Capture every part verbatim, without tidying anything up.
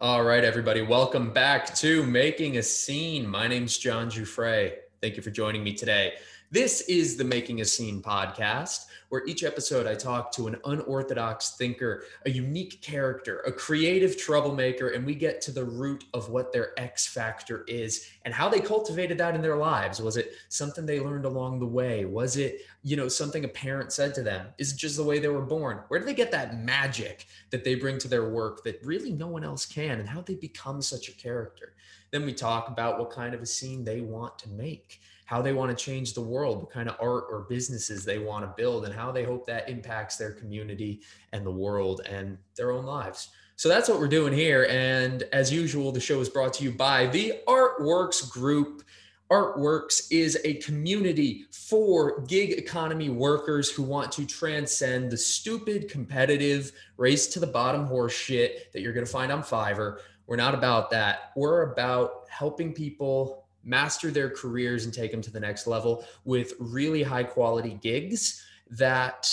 All right, everybody. Welcome back to Making a Scene. My name's John Giuffre. Thank you for joining me today. This is the Making a Scene podcast, where each episode I talk to an unorthodox thinker, a unique character, a creative troublemaker, and we get to the root of what their X factor is and how they cultivated that in their lives. Was it something they learned along the way? Was it, you know, something a parent said to them? Is it just the way they were born? Where do they get that magic that they bring to their work that really no one else can, and how they become such a character? Then we talk about what kind of a scene they want to make, how they want to change the world, what kind of art or businesses they want to build, and how they hope that impacts their community and the world and their own lives. So that's what we're doing here. And as usual, the show is brought to you by the Artworks Group. Artworks is a community for gig economy workers who want to transcend the stupid, competitive, race to the bottom horse shit that you're going to find on Fiverr. We're not about that. We're about helping people master their careers and take them to the next level with really high quality gigs that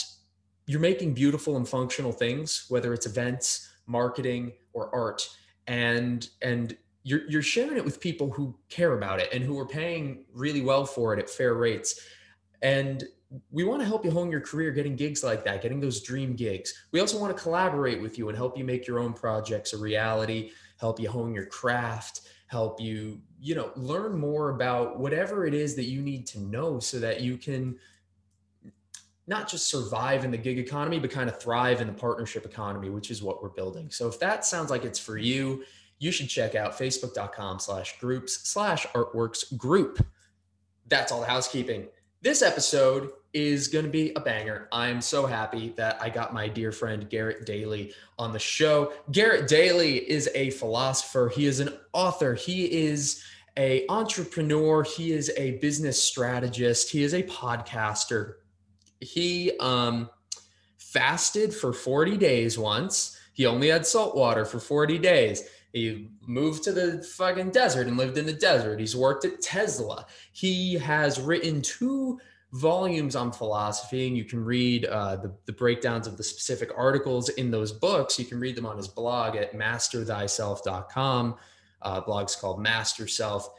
you're making beautiful and functional things, whether it's events, marketing, or art. And, and you're, you're sharing it with people who care about it and who are paying really well for it at fair rates. And we want to help you hone your career getting gigs like that, getting those dream gigs. We also want to collaborate with you and help you make your own projects a reality, help you hone your craft, help you, you know, learn more about whatever it is that you need to know so that you can not just survive in the gig economy, but kind of thrive in the partnership economy, which is what we're building. So if that sounds like it's for you, you should check out facebook.com slash groups slash artworks group. That's all the housekeeping. This episode is going to be a banger. I'm so happy that I got my dear friend Garrett Dailey on the show. Garrett Dailey is a philosopher. He is an author. He is an entrepreneur. He is a business strategist. He is a podcaster. He um, fasted for forty days once. He only had salt water for forty days. He moved to the fucking desert and lived in the desert. He's worked at Tesla. He has written two volumes on philosophy, and you can read uh, the, the breakdowns of the specific articles in those books. You can read them on his blog at master thyself dot com. Uh, blog's called Master Self.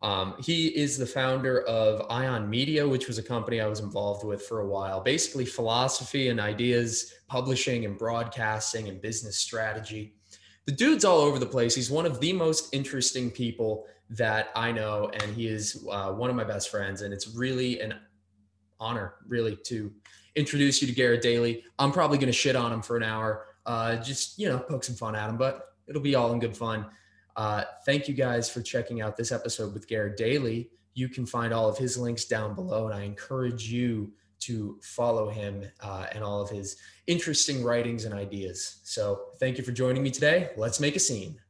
Um, he is the founder of Aeon Media, which was a company I was involved with for a while. Basically, philosophy and ideas, publishing and broadcasting and business strategy. The dude's all over the place. He's one of the most interesting people that I know, and he is uh, one of my best friends, and it's really an honor really to introduce you to Garrett Dailey. I'm probably going to shit on him for an hour. Uh, just, you know, poke some fun at him, but it'll be all in good fun. Uh, thank you guys for checking out this episode with Garrett Dailey. You can find all of his links down below, and I encourage you to follow him uh, and all of his interesting writings and ideas. So thank you for joining me today. Let's make a scene.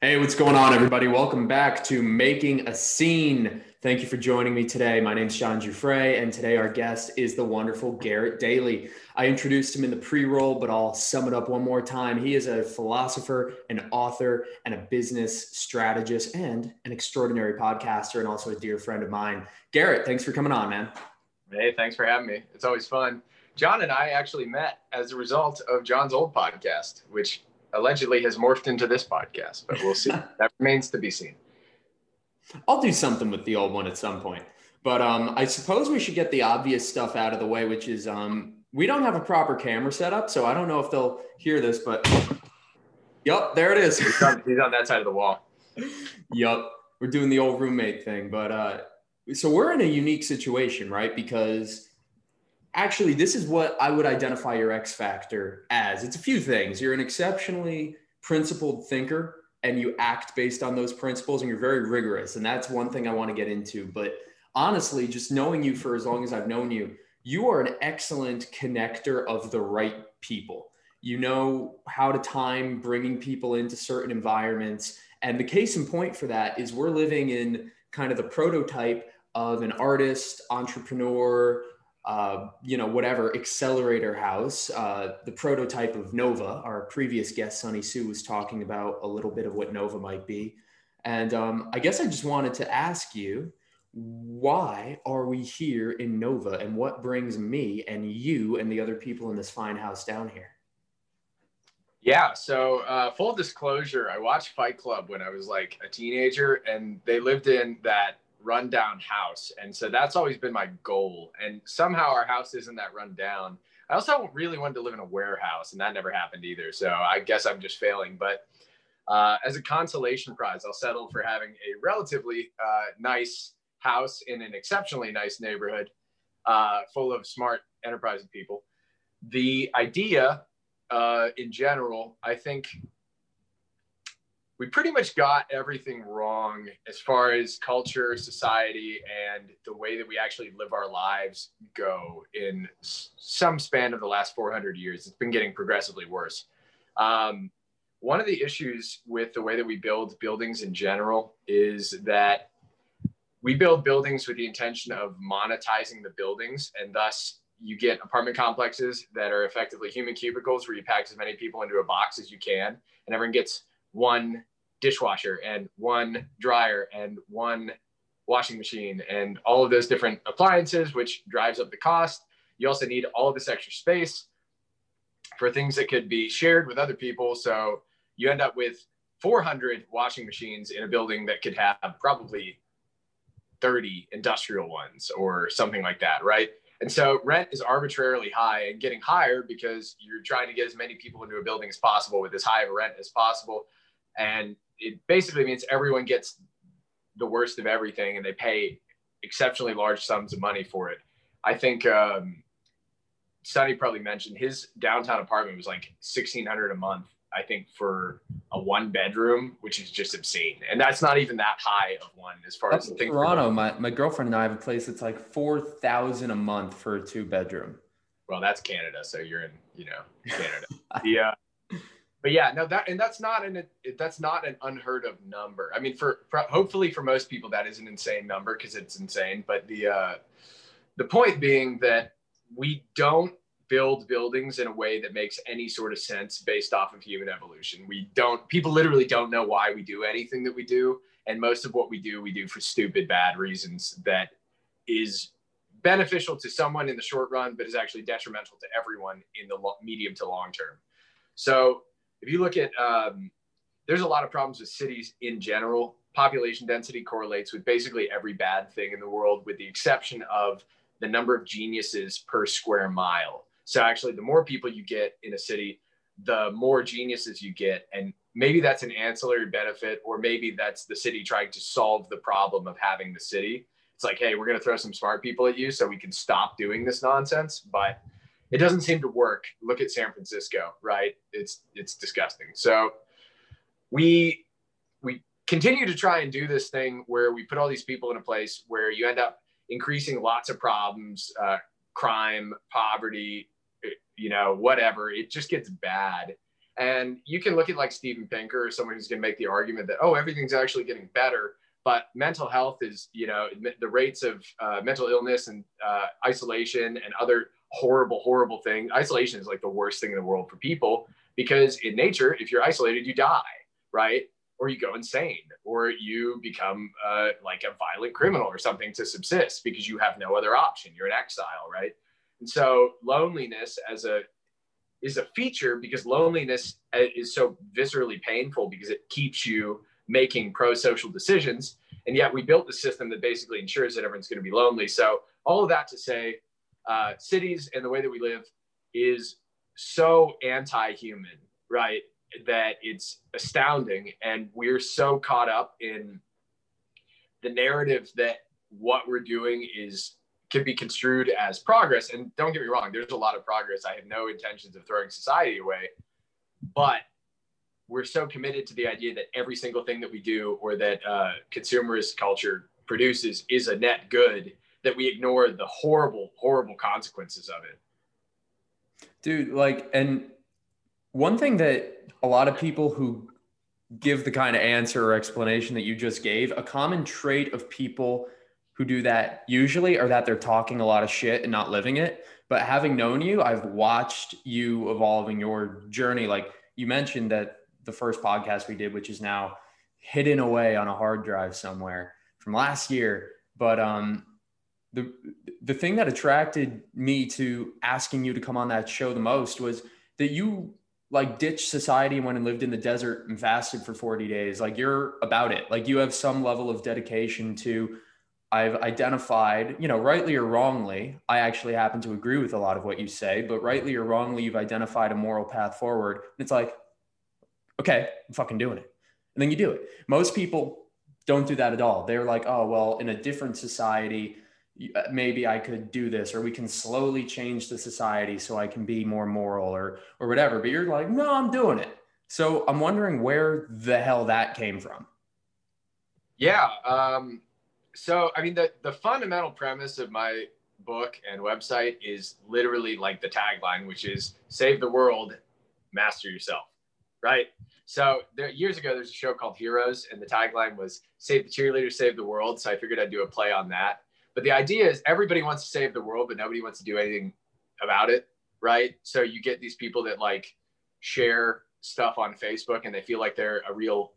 Hey, what's going on, everybody? Welcome back to Making a Scene. Thank you for joining me today. My name's John Giuffre, and today our guest is the wonderful Garrett Dailey. I introduced him in the pre-roll, but I'll sum it up one more time. He is a philosopher, an author, and a business strategist, and an extraordinary podcaster, and also a dear friend of mine. Garrett, thanks for coming on, man. Hey, thanks for having me. It's always fun. John and I actually met as a result of John's old podcast, which allegedly has morphed into this podcast, but we'll see. That remains to be seen. I'll do something with the old one at some point, but um, I suppose we should get the obvious stuff out of the way, which is um, we don't have a proper camera set up, so I don't know if they'll hear this, but yep, there it is. He's on, he's on that side of the wall. Yep, we're doing the old roommate thing, but uh, so we're in a unique situation, right? Because actually, this is what I would identify your X factor as. It's a few things. You're an exceptionally principled thinker, and you act based on those principles, and you're very rigorous. And that's one thing I want to get into. But honestly, just knowing you for as long as I've known you, you are an excellent connector of the right people. You know how to time bringing people into certain environments. And the case in point for that is we're living in kind of the prototype of an artist, entrepreneur, Uh, you know, whatever, accelerator house, uh, the prototype of Nova. Our previous guest, Sunny Sue, was talking about a little bit of what Nova might be. And um, I guess I just wanted to ask you, why are we here in Nova, and what brings me and you and the other people in this fine house down here? Yeah. So uh, full disclosure, I watched Fight Club when I was like a teenager, and they lived in that rundown house. And so that's always been my goal. And somehow our house isn't that rundown. I also really wanted to live in a warehouse, and that never happened either. So I guess I'm just failing. But uh, as a consolation prize, I'll settle for having a relatively uh, nice house in an exceptionally nice neighborhood uh, full of smart, enterprising people. The idea uh, in general, I think we pretty much got everything wrong as far as culture, society, and the way that we actually live our lives go in some span of the last four hundred years. It's been getting progressively worse. Um, one of the issues with the way that we build buildings in general is that we build buildings with the intention of monetizing the buildings, and thus you get apartment complexes that are effectively human cubicles where you pack as many people into a box as you can, and everyone gets one dishwasher and one dryer and one washing machine and all of those different appliances, which drives up the cost. You also need all of this extra space for things that could be shared with other people. So you end up with four hundred washing machines in a building that could have probably thirty industrial ones or something like that, right? And so rent is arbitrarily high and getting higher because you're trying to get as many people into a building as possible with as high of a rent as possible. And it basically means everyone gets the worst of everything and they pay exceptionally large sums of money for it. I think um, Sunny probably mentioned his downtown apartment was like sixteen hundred dollars a month, I think, for a one bedroom, which is just obscene. And that's not even that high of one as far that's as things. Toronto, my, my girlfriend and I have a place that's like four thousand a month for a two bedroom. Well, that's Canada. So you're in, you know, Canada. Yeah. But yeah, no, that, and that's not an, that's not an unheard of number. I mean, for, for hopefully for most people, that is an insane number because it's insane. But the, uh, the point being that we don't build buildings in a way that makes any sort of sense based off of human evolution. We don't, people literally don't know why we do anything that we do. And most of what we do, we do for stupid, bad reasons that is beneficial to someone in the short run, but is actually detrimental to everyone in the lo- medium to long term. So if you look at, um, there's a lot of problems with cities in general. Population density correlates with basically every bad thing in the world, with the exception of the number of geniuses per square mile. So actually, the more people you get in a city, the more geniuses you get. And maybe that's an ancillary benefit, or maybe that's the city trying to solve the problem of having the city. It's like, hey, we're going to throw some smart people at you so we can stop doing this nonsense. But it doesn't seem to work. Look at San Francisco, right? It's it's disgusting. So we we continue to try and do this thing where we put all these people in a place where you end up increasing lots of problems, uh, crime, poverty, you know, whatever. It just gets bad. And you can look at like Steven Pinker or someone who's going to make the argument that, oh, everything's actually getting better, but mental health is, you know, the rates of uh, mental illness and uh, isolation and other horrible, horrible things. Isolation is like the worst thing in the world for people, because in nature, if you're isolated, you die, right? Or you go insane, or you become uh, like a violent criminal or something to subsist because you have no other option. You're in exile, right? And so loneliness as a is a feature, because loneliness is so viscerally painful because it keeps you making pro-social decisions. And yet we built the system that basically ensures that everyone's going to be lonely. So all of that to say, uh, cities and the way that we live is so anti-human, right, that it's astounding. And we're so caught up in the narrative that what we're doing is can be construed as progress. And don't get me wrong, there's a lot of progress. I have no intentions of throwing society away, but we're so committed to the idea that every single thing that we do or that uh, consumerist culture produces is a net good that we ignore the horrible, horrible consequences of it. Dude, like, and one thing that a lot of people who give the kind of answer or explanation that you just gave, a common trait of people who do that usually are that they're talking a lot of shit and not living it. But having known you, I've watched you evolving your journey. Like you mentioned that the first podcast we did, which is now hidden away on a hard drive somewhere from last year. But um, the the thing that attracted me to asking you to come on that show the most was that you like ditched society and went and lived in the desert and fasted for forty days. Like you're about it. Like you have some level of dedication to, I've identified, you know, rightly or wrongly, I actually happen to agree with a lot of what you say, but rightly or wrongly, you've identified a moral path forward. And it's like, okay, I'm fucking doing it. And then you do it. Most people don't do that at all. They're like, oh, well, in a different society, maybe I could do this, or we can slowly change the society so I can be more moral or, or whatever. But you're like, no, I'm doing it. So I'm wondering where the hell that came from. Yeah. Um... So, I mean, the, the fundamental premise of my book and website is literally like the tagline, which is save the world, master yourself, right? So there, years ago, there's a show called Heroes, and the tagline was save the cheerleader, save the world. So I figured I'd do a play on that. But the idea is everybody wants to save the world, but nobody wants to do anything about it, right? So you get these people that like share stuff on Facebook and they feel like they're a real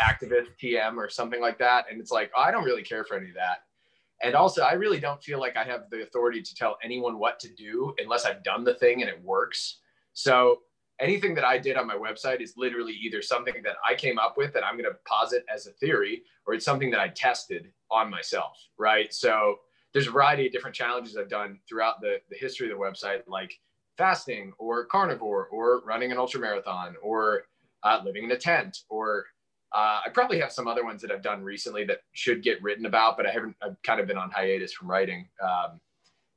activist T M or something like that, and it's like, oh, I don't really care for any of that, and also I really don't feel like I have the authority to tell anyone what to do unless I've done the thing and it works. So anything that I did on my website is literally either something that I came up with that I'm going to posit as a theory, or it's something that I tested on myself, right? So there's a variety of different challenges I've done throughout the, the history of the website, like fasting or carnivore or running an ultra marathon or uh, living in a tent, or Uh, I probably have some other ones that I've done recently that should get written about, but I haven't, I've kind of been on hiatus from writing um,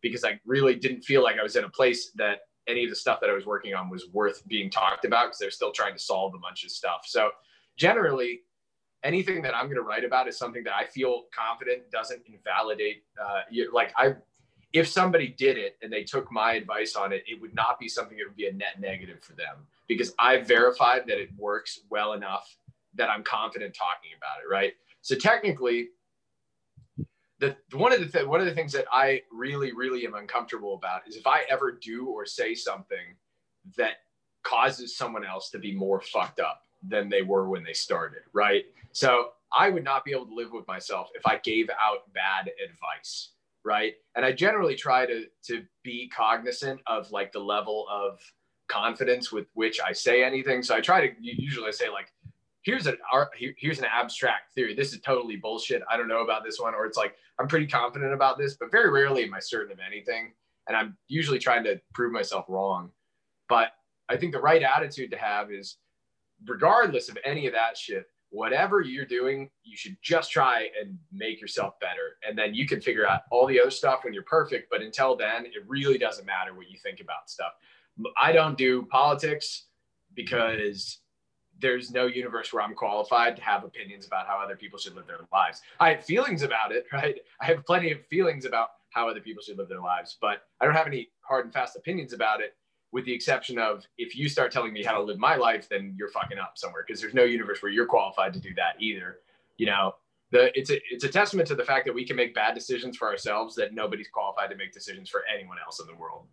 because I really didn't feel like I was in a place that any of the stuff that I was working on was worth being talked about, because they're still trying to solve a bunch of stuff. So generally, anything that I'm going to write about is something that I feel confident doesn't invalidate. Uh, you, like I, if somebody did it and they took my advice on it, it would not be something that would be a net negative for them, because I've verified that it works well enough that I'm confident talking about it, right? So technically, the one of the th one of the things that I really, really am uncomfortable about is if I ever do or say something that causes someone else to be more fucked up than they were when they started, right? So I would not be able to live with myself if I gave out bad advice, right? And I generally try to to be cognizant of like the level of confidence with which I say anything. So I try to usually say like, Here's an, here's an abstract theory. This is totally bullshit. I don't know about this one. Or it's like, I'm pretty confident about this, but very rarely am I certain of anything. And I'm usually trying to prove myself wrong. But I think the right attitude to have is, regardless of any of that shit, whatever you're doing, you should just try and make yourself better. And then you can figure out all the other stuff when you're perfect. But until then, it really doesn't matter what you think about stuff. I don't do politics because there's no universe where I'm qualified to have opinions about how other people should live their lives. I have feelings about it, right? I have plenty of feelings about how other people should live their lives, but I don't have any hard and fast opinions about it, with the exception of, if you start telling me how to live my life, then you're fucking up somewhere, because there's no universe where you're qualified to do that either. You know, the, it's, a, it's a testament to the fact that we can make bad decisions for ourselves, that nobody's qualified to make decisions for anyone else in the world.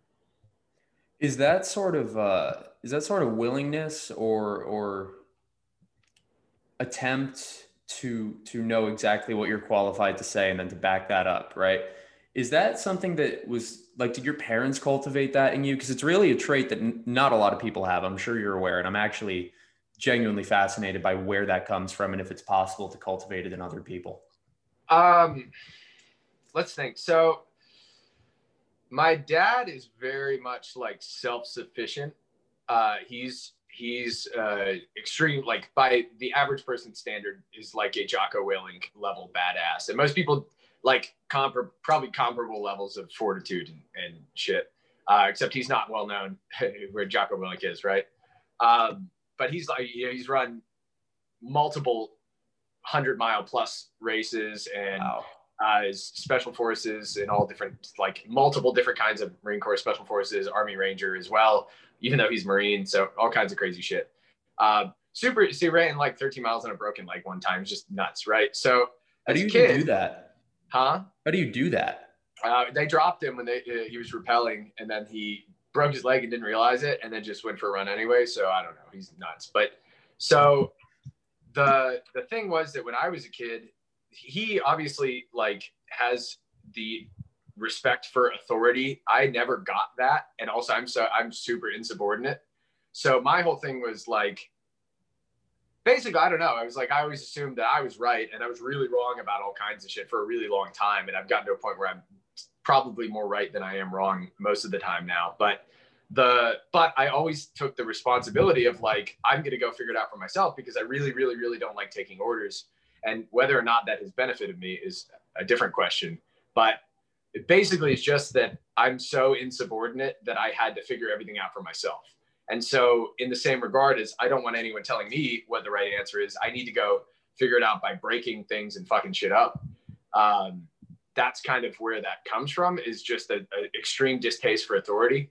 Is that sort of uh, is that sort of willingness or or attempt to to know exactly what you're qualified to say and then to back that up, right? Is that something that was like, did your parents cultivate that in you? Because it's really a trait that n not a lot of people have. I'm sure you're aware, and I'm actually genuinely fascinated by where that comes from and if it's possible to cultivate it in other people. Um, let's think. So my dad is very much like self-sufficient. Uh, he's he's uh, extreme, like by the average person's standard is like a Jocko Willink level badass. And most people like compar probably comparable levels of fortitude and, and shit, uh, except he's not well known where Jocko Willink is, right? Um, but he's like, you know, he's run multiple hundred mile plus races and wow. Uh, is special forces in all different, like multiple different kinds of Marine Corps, special forces, Army Ranger as well, even though he's Marine. So all kinds of crazy shit. Uh, super, so he ran like thirteen miles on a broken leg one time. It's just nuts, right? So how do you kid, do that? Huh? How do you do that? Uh, they dropped him when they, uh, he was rappelling, and then he broke his leg and didn't realize it, and then just went for a run anyway. So I don't know. He's nuts. But so the, the thing was that when I was a kid, he obviously like has the respect for authority. I never got that. And also I'm so I'm super insubordinate. So my whole thing was like, basically, I don't know. I was like, I always assumed that I was right, and I was really wrong about all kinds of shit for a really long time. And I've gotten to a point where I'm probably more right than I am wrong most of the time now. But the, but I always took the responsibility of like, I'm going to go figure it out for myself, because I really, really, really don't like taking orders. And whether or not that has benefited me is a different question. But it basically is just that I'm so insubordinate that I had to figure everything out for myself. And so in the same regard as I don't want anyone telling me what the right answer is, I need to go figure it out by breaking things and fucking shit up. Um, that's kind of where that comes from, is just an extreme distaste for authority,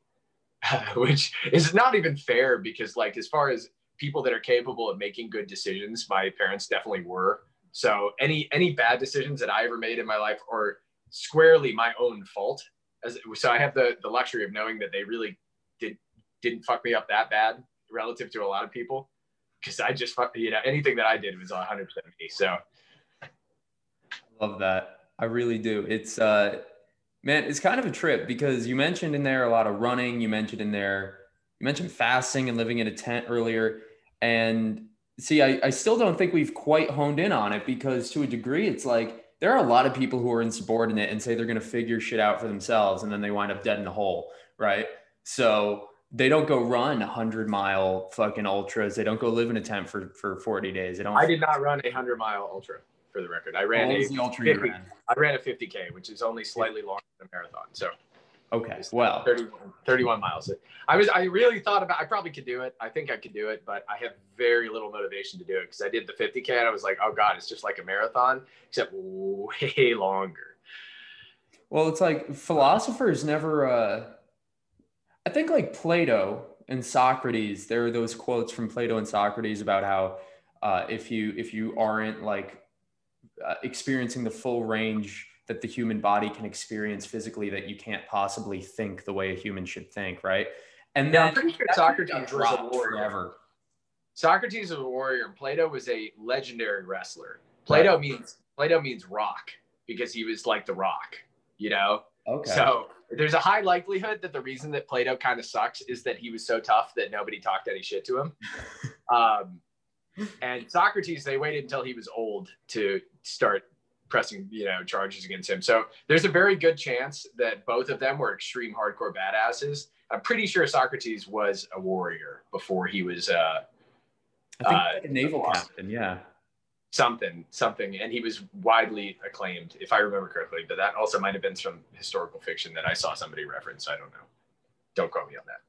which is not even fair, because like, as far as people that are capable of making good decisions, my parents definitely were. So any, any bad decisions that I ever made in my life are squarely my own fault. As, so I have the, the luxury of knowing that they really did didn't fuck me up that bad relative to a lot of people, because I just, you know, anything that I did was one hundred percent me. So I love that. I really do. It's uh man, it's kind of a trip, because you mentioned in there a lot of running, you mentioned in there, you mentioned fasting and living in a tent earlier. And see, I, I still don't think we've quite honed in on it, because to a degree, it's like, there are a lot of people who are insubordinate and say they're going to figure shit out for themselves, and then they wind up dead in the hole. Right. So they don't go run a hundred mile fucking ultras. They don't go live in a tent for, for forty days. They don't. I did not run a hundred mile ultra, for the record. I ran a the ultra fifty, ran? I ran a fifty K, which is only slightly longer than a marathon. So, okay. Well, thirty-one, thirty-one miles. I was, I really thought about, I probably could do it. I think I could do it, but I have very little motivation to do it, because I did the fifty K and I was like, oh God, it's just like a marathon, except way longer. Well, it's like philosophers never, uh, I think like Plato and Socrates, there are those quotes from Plato and Socrates about how uh, if you if you aren't like uh, experiencing the full range that the human body can experience physically, that you can't possibly think the way a human should think, right? And yeah, then I'm pretty sure Socrates was a warrior. Forever. Socrates was a warrior, and Plato was a legendary wrestler. Plato right. means Plato means rock, because he was like the Rock, you know. Okay. So there's a high likelihood that the reason that Plato kind of sucks is that he was so tough that nobody talked any shit to him. Um, and Socrates, they waited until he was old to start pressing, you know, charges against him. So there's a very good chance that both of them were extreme hardcore badasses. I'm pretty sure Socrates was a warrior before he was uh, I think uh, like a naval captain. Yeah. Something, something, and he was widely acclaimed, if I remember correctly. But that also might have been some historical fiction that I saw somebody reference. I don't know. Don't quote me on that.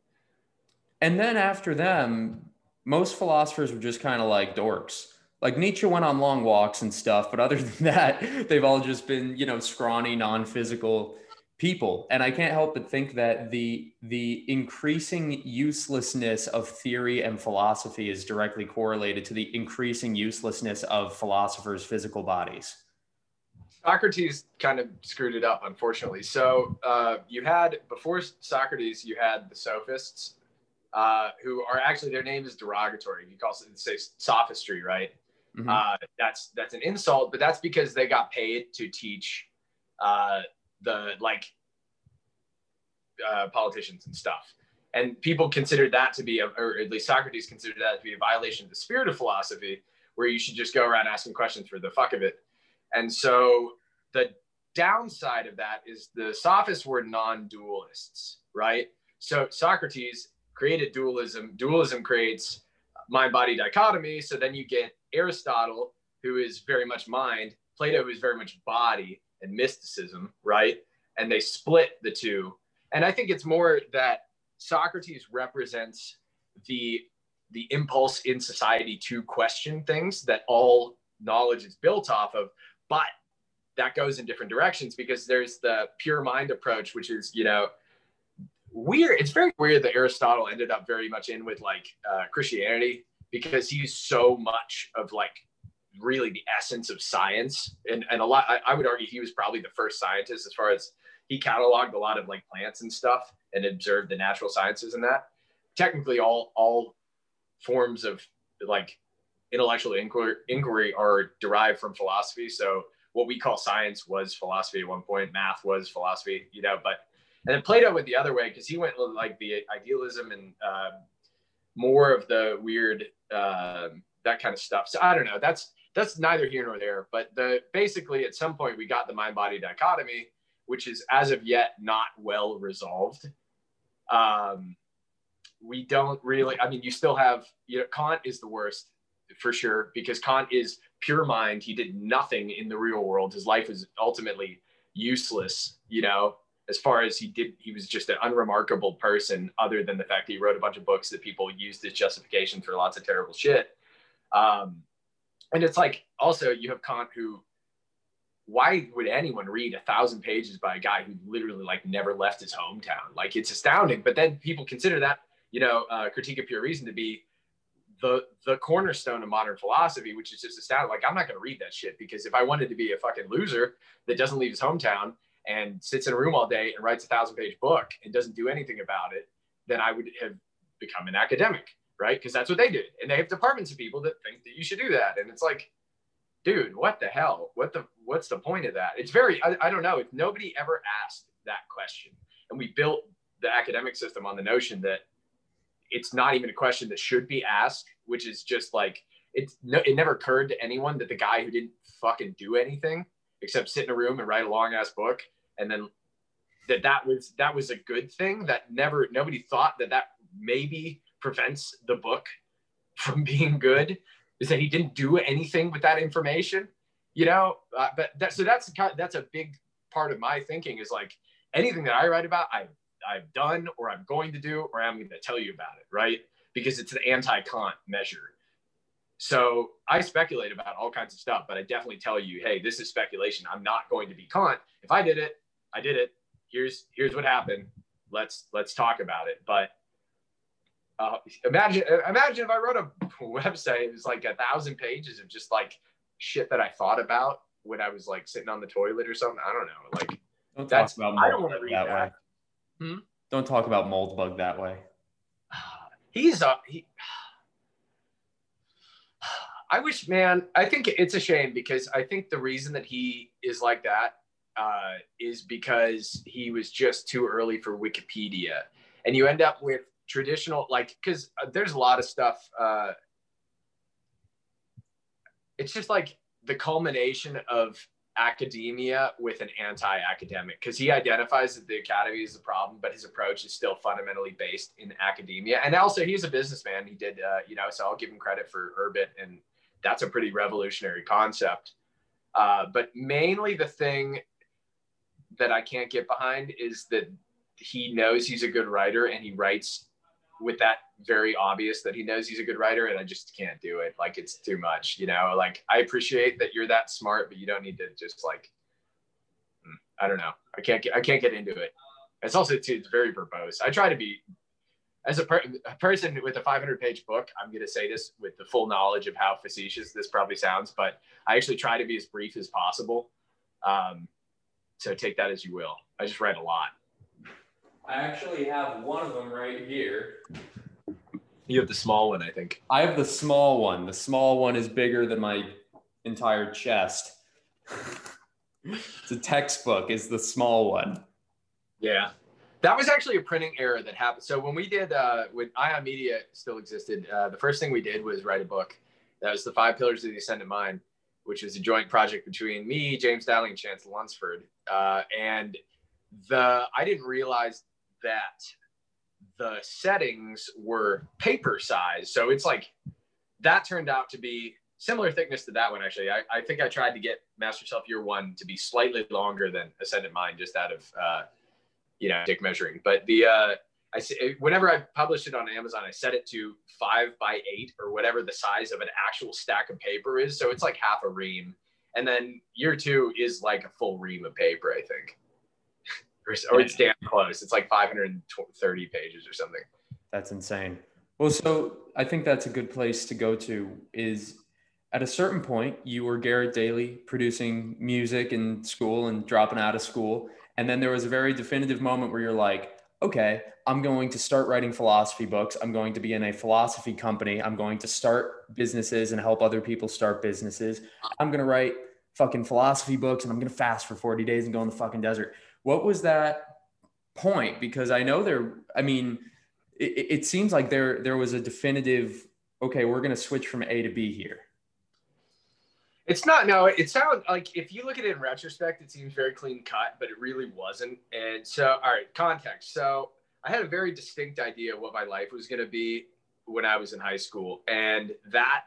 And then after them, most philosophers were just kind of like dorks. Like Nietzsche went on long walks and stuff, but other than that, they've all just been, you know, scrawny, non-physical people. And I can't help but think that the the increasing uselessness of theory and philosophy is directly correlated to the increasing uselessness of philosophers' physical bodies. Socrates kind of screwed it up, unfortunately. So uh, you had, before Socrates, you had the sophists, uh, who are actually, their name is derogatory. You call it, say, sophistry, right? Mm-hmm. uh, that's that's an insult, but that's because they got paid to teach uh, the like uh, politicians and stuff. And people considered that to be, a, or at least Socrates considered that to be a violation of the spirit of philosophy, where you should just go around asking questions for the fuck of it. And so the downside of that is the sophists were non-dualists, right? So Socrates created dualism. Dualism creates mind-body dichotomy. So then you get Aristotle, who is very much mind, Plato, who is very much body, and mysticism, right? And they split the two. And I think it's more that Socrates represents the, the impulse in society to question things that all knowledge is built off of, but that goes in different directions, because there's the pure mind approach, which is, you know, weird. It's very weird that Aristotle ended up very much in with like uh, Christianity, because he's so much of like really the essence of science. And, and a lot, I, I would argue he was probably the first scientist, as far as he cataloged a lot of like plants and stuff and observed the natural sciences and that. Technically all, all forms of like intellectual inquiry, inquiry are derived from philosophy. So what we call science was philosophy at one point, math was philosophy, you know, but, and then Plato went the other way, because he went like the idealism and uh, more of the weird, uh, that kind of stuff. So I don't know, that's, that's neither here nor there, but the, basically at some point we got the mind-body dichotomy, which is as of yet not well resolved. Um, we don't really, I mean, you still have, you know, Kant is the worst for sure, because Kant is pure mind. He did nothing in the real world. His life was ultimately useless, you know, as far as he did, he was just an unremarkable person other than the fact that he wrote a bunch of books that people used as justification for lots of terrible shit. Um, and it's like, also you have Kant who, why would anyone read a thousand pages by a guy who literally like never left his hometown? Like, it's astounding. But then people consider that, you know, uh, Critique of Pure Reason to be the the cornerstone of modern philosophy, which is just astounding. Like, I'm not going to read that shit, because if I wanted to be a fucking loser that doesn't leave his hometown and sits in a room all day and writes a thousand page book and doesn't do anything about it, then I would have become an academic, right? Because that's what they did. And they have departments of people that think that you should do that. And it's like, dude, what the hell? What the, what's the point of that? It's very, I, I don't know, if nobody ever asked that question, and we built the academic system on the notion that it's not even a question that should be asked, which is just like, it's no, it never occurred to anyone that the guy who didn't fucking do anything except sit in a room and write a long ass book, and then that that was, that was a good thing. That never, nobody thought that that maybe prevents the book from being good, is that he didn't do anything with that information, you know? Uh, but that, so that's, that's a big part of my thinking, is like, anything that I write about, I, I've done, or I'm going to do, or I'm going to tell you about it, right? Because it's an anti-Kant measure. So I speculate about all kinds of stuff, but I definitely tell you, hey, this is speculation. I'm not going to be Kant. If I did it, I did it. Here's, here's what happened. Let's, let's talk about it. But Uh, imagine, imagine if I wrote a website, it was like a thousand pages of just like shit that I thought about when I was like sitting on the toilet or something. I don't know. Like, don't that's, talk about I don't want to read that. that. Hmm? Don't talk about Moldbug that way. He's a, he, I wish, man, I think it's a shame, because I think the reason that he is like that uh, is because he was just too early for Wikipedia, and you end up with traditional, like, because there's a lot of stuff, uh it's just like the culmination of academia with an anti-academic, because he identifies that the academy is the problem, but his approach is still fundamentally based in academia. And also, he's a businessman. He did uh you know, so I'll give him credit for Urbit, and that's a pretty revolutionary concept, uh but mainly the thing that I can't get behind is that he knows he's a good writer, and he writes with that very obvious that he knows he's a good writer, and I just can't do it. Like, it's too much, you know? Like, I appreciate that you're that smart, but you don't need to just like, I don't know. I can't get, I can't get into it. It's also too, it's very verbose. I try to be, as a, per, a person with a five hundred page book, I'm going to say this with the full knowledge of how facetious this probably sounds, but I actually try to be as brief as possible. Um, so take that as you will. I just write a lot. I actually have one of them right here. You have the small one, I think. I have the small one. The small one is bigger than my entire chest. It's a textbook, is the small one. Yeah. That was actually a printing error that happened. So when we did, uh, when Aeon Media still existed, uh, the first thing we did was write a book. That was The Five Pillars of the Ascendant Mind, which was a joint project between me, James Dowling, and Chance Lunsford. Uh, and the, I didn't realize that the settings were paper size. So it's like, that turned out to be similar thickness to that one, actually. I, I think I tried to get Master Self Year One to be slightly longer than Ascendant Mind, just out of, uh, you know, dick measuring. But the, uh, I, whenever I published it on Amazon, I set it to five by eight or whatever the size of an actual stack of paper is. So it's like half a ream. And then Year Two is like a full ream of paper, I think. Or it's damn close. It's like five hundred thirty pages or something. That's insane. Well, so I think that's a good place to go to, is at a certain point, you were Garrett Dailey producing music in school and dropping out of school. And then there was a very definitive moment where you're like, okay, I'm going to start writing philosophy books. I'm going to be in a philosophy company. I'm going to start businesses and help other people start businesses. I'm going to write fucking philosophy books, and I'm going to fast for forty days and go in the fucking desert. What was that point? Because I know there, I mean, it, it seems like there there was a definitive, okay, we're going to switch from A to B here. It's not, no, it sounds like, if you look at it in retrospect, it seems very clean cut, but it really wasn't. And so, all right, context. So I had a very distinct idea of what my life was going to be when I was in high school, and that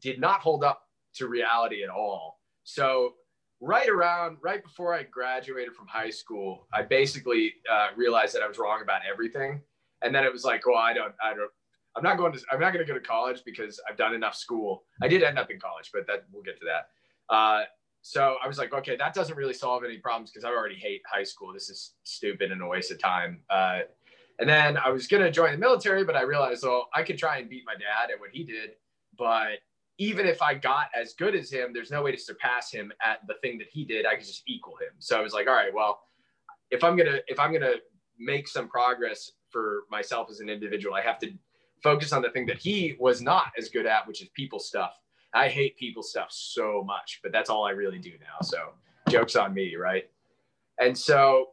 did not hold up to reality at all. So right around, right before I graduated from high school, I basically uh, realized that I was wrong about everything. And then it was like, well, I don't, I don't, I'm not going to, I'm not going to go to college because I've done enough school. I did end up in college, but that we'll get to that. Uh, so I was like, okay, that doesn't really solve any problems because I already hate high school. This is stupid and a waste of time. Uh, and then I was going to join the military, but I realized, oh, I could try and beat my dad at what he did. But even if I got as good as him, there's no way to surpass him at the thing that he did. I could just equal him. So I was like, all right, well, if I'm going to, if I'm going to make some progress for myself as an individual, I have to focus on the thing that he was not as good at, which is people stuff. I hate people stuff so much, but that's all I really do now. So joke's on me, right? And so,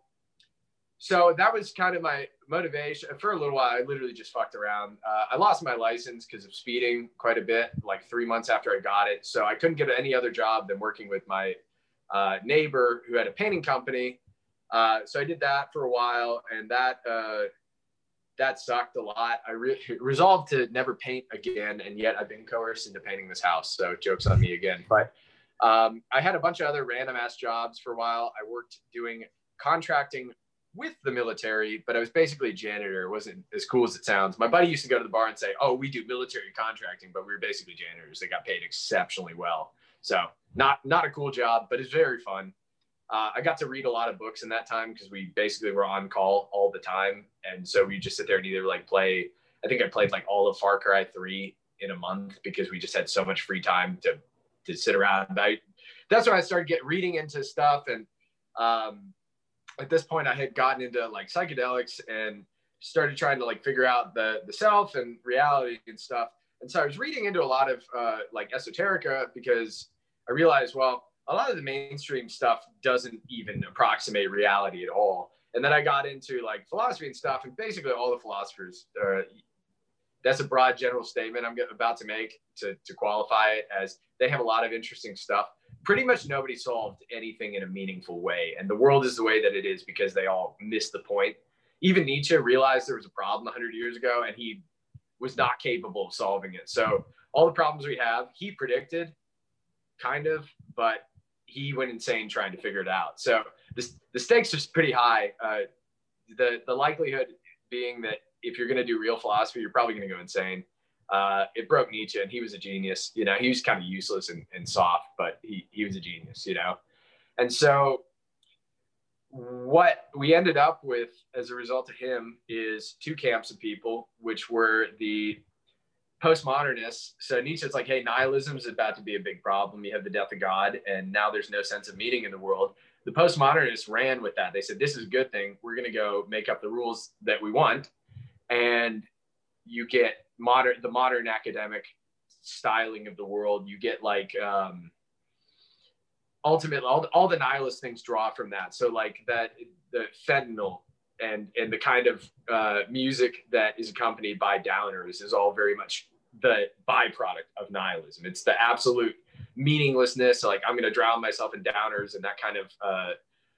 so that was kind of my motivation. For a little while, I literally just fucked around. Uh, I lost my license because of speeding quite a bit, like three months after I got it. So I couldn't get any other job than working with my uh, neighbor who had a painting company. Uh, so I did that for a while, and that, uh, that sucked a lot. I re resolved to never paint again, and yet I've been coerced into painting this house. So joke's on me again. But um, I had a bunch of other random ass jobs for a while. I worked doing contracting with the military, but I was basically a janitor. It wasn't as cool as it sounds. My buddy used to go to the bar and say, oh, we do military contracting, but we were basically janitors. They got paid exceptionally well. So not, not a cool job, but it's very fun. Uh, I got to read a lot of books in that time because we basically were on call all the time. And so we just sit there and either like play, I think I played like all of Far Cry three in a month because we just had so much free time to, to sit around. And I, that's when I started get reading into stuff. And um, at this point I had gotten into like psychedelics and started trying to like figure out the, the self and reality and stuff. And so I was reading into a lot of uh, like esoterica because I realized, well, a lot of the mainstream stuff doesn't even approximate reality at all. And then I got into like philosophy and stuff, and basically all the philosophers, uh, that's a broad general statement I'm about to make to, to qualify it as they have a lot of interesting stuff. Pretty much nobody solved anything in a meaningful way. And the world is the way that it is because they all missed the point. Even Nietzsche realized there was a problem a hundred years ago and he was not capable of solving it. So all the problems we have, he predicted kind of, but he went insane trying to figure it out. So this, the stakes are pretty high. Uh, the, the likelihood being that if you're going to do real philosophy, you're probably going to go insane. Uh, it broke Nietzsche, and he was a genius. You know, he was kind of useless and, and soft, but he, he was a genius, you know? And so what we ended up with as a result of him is two camps of people, which were the postmodernists. So Nietzsche's like, hey, nihilism is about to be a big problem. You have the death of God, and now there's no sense of meaning in the world. The postmodernists ran with that. They said, this is a good thing. We're going to go make up the rules that we want. And you get modern, the modern academic styling of the world. You get like, um, ultimately, all, all the nihilist things draw from that. So like that, the fentanyl, And, and the kind of uh, music that is accompanied by downers is all very much the byproduct of nihilism. It's the absolute meaninglessness. Like, I'm going to drown myself in downers, and that kind of uh,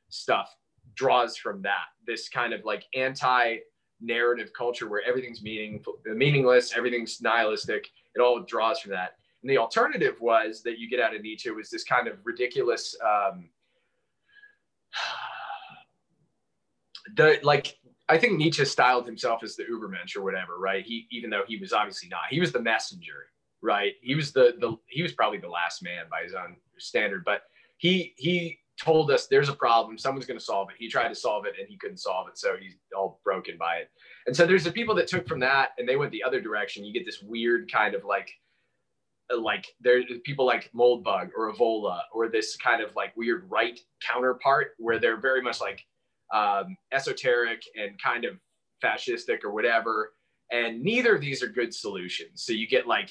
stuff draws from that. This kind of like anti-narrative culture where everything's meaningful, meaningless, everything's nihilistic. It all draws from that. And the alternative was that you get out of Nietzsche was this kind of ridiculous... Um, The, like, I think Nietzsche styled himself as the Ubermensch or whatever, right? He, even though he was obviously not, he was the messenger, right? He was the, the he was probably the last man by his own standard, but he, he told us there's a problem, someone's going to solve it. He tried to solve it and he couldn't solve it. So he's all broken by it. And so there's the people that took from that and they went the other direction. You get this weird kind of like, like there's people like Moldbug or Evola or this kind of like weird right counterpart where they're very much like, Um, esoteric and kind of fascistic or whatever. And neither of these are good solutions. So you get like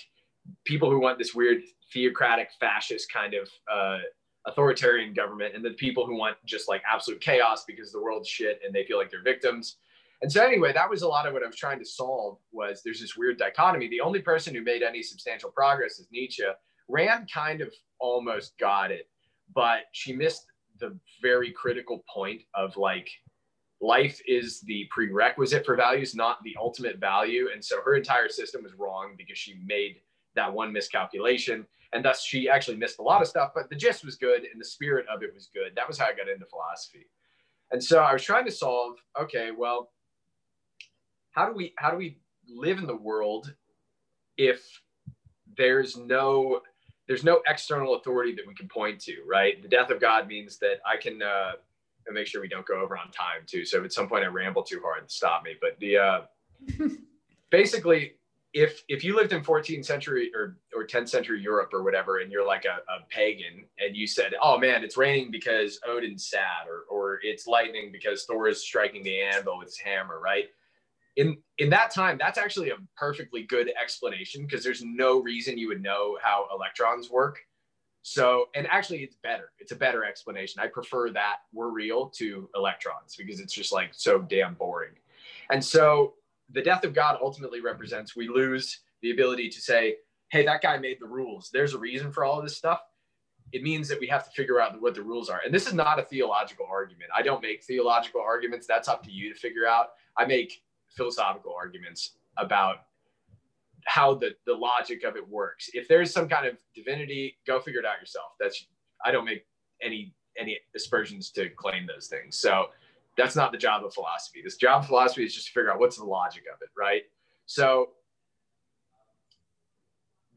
people who want this weird theocratic fascist kind of uh, authoritarian government, and then people who want just like absolute chaos because the world's shit and they feel like they're victims. And so anyway, that was a lot of what I was trying to solve, was there's this weird dichotomy. The only person who made any substantial progress is Nietzsche. Rand kind of almost got it, but she missed the very critical point of like, life is the prerequisite for values, not the ultimate value. And so her entire system was wrong because she made that one miscalculation. And thus she actually missed a lot of stuff, but the gist was good and the spirit of it was good. That was how I got into philosophy. And so I was trying to solve, okay, well, how do we, how do we live in the world if there's no, there's no external authority that we can point to, right? The death of God means that I can, uh, and make sure we don't go over on time too. So if at some point I ramble too hard, stop me. But the uh, basically, if if you lived in fourteenth century or or tenth century Europe or whatever, and you're like a, a pagan, and you said, "Oh man, it's raining because Odin's sad," or or it's lightning because Thor is striking the anvil with his hammer, right? In in that time, that's actually a perfectly good explanation because there's no reason you would know how electrons work. So, and actually it's better. It's a better explanation. I prefer that we're real to electrons because it's just like so damn boring. And so the death of God ultimately represents, we lose the ability to say, hey, that guy made the rules. There's a reason for all of this stuff. It means that we have to figure out what the rules are. And this is not a theological argument. I don't make theological arguments. That's up to you to figure out. I make philosophical arguments about how the, the logic of it works. If there's some kind of divinity, go figure it out yourself. That's, I don't make any, any aspersions to claim those things. So that's not the job of philosophy. This job of philosophy is just to figure out what's the logic of it, right? So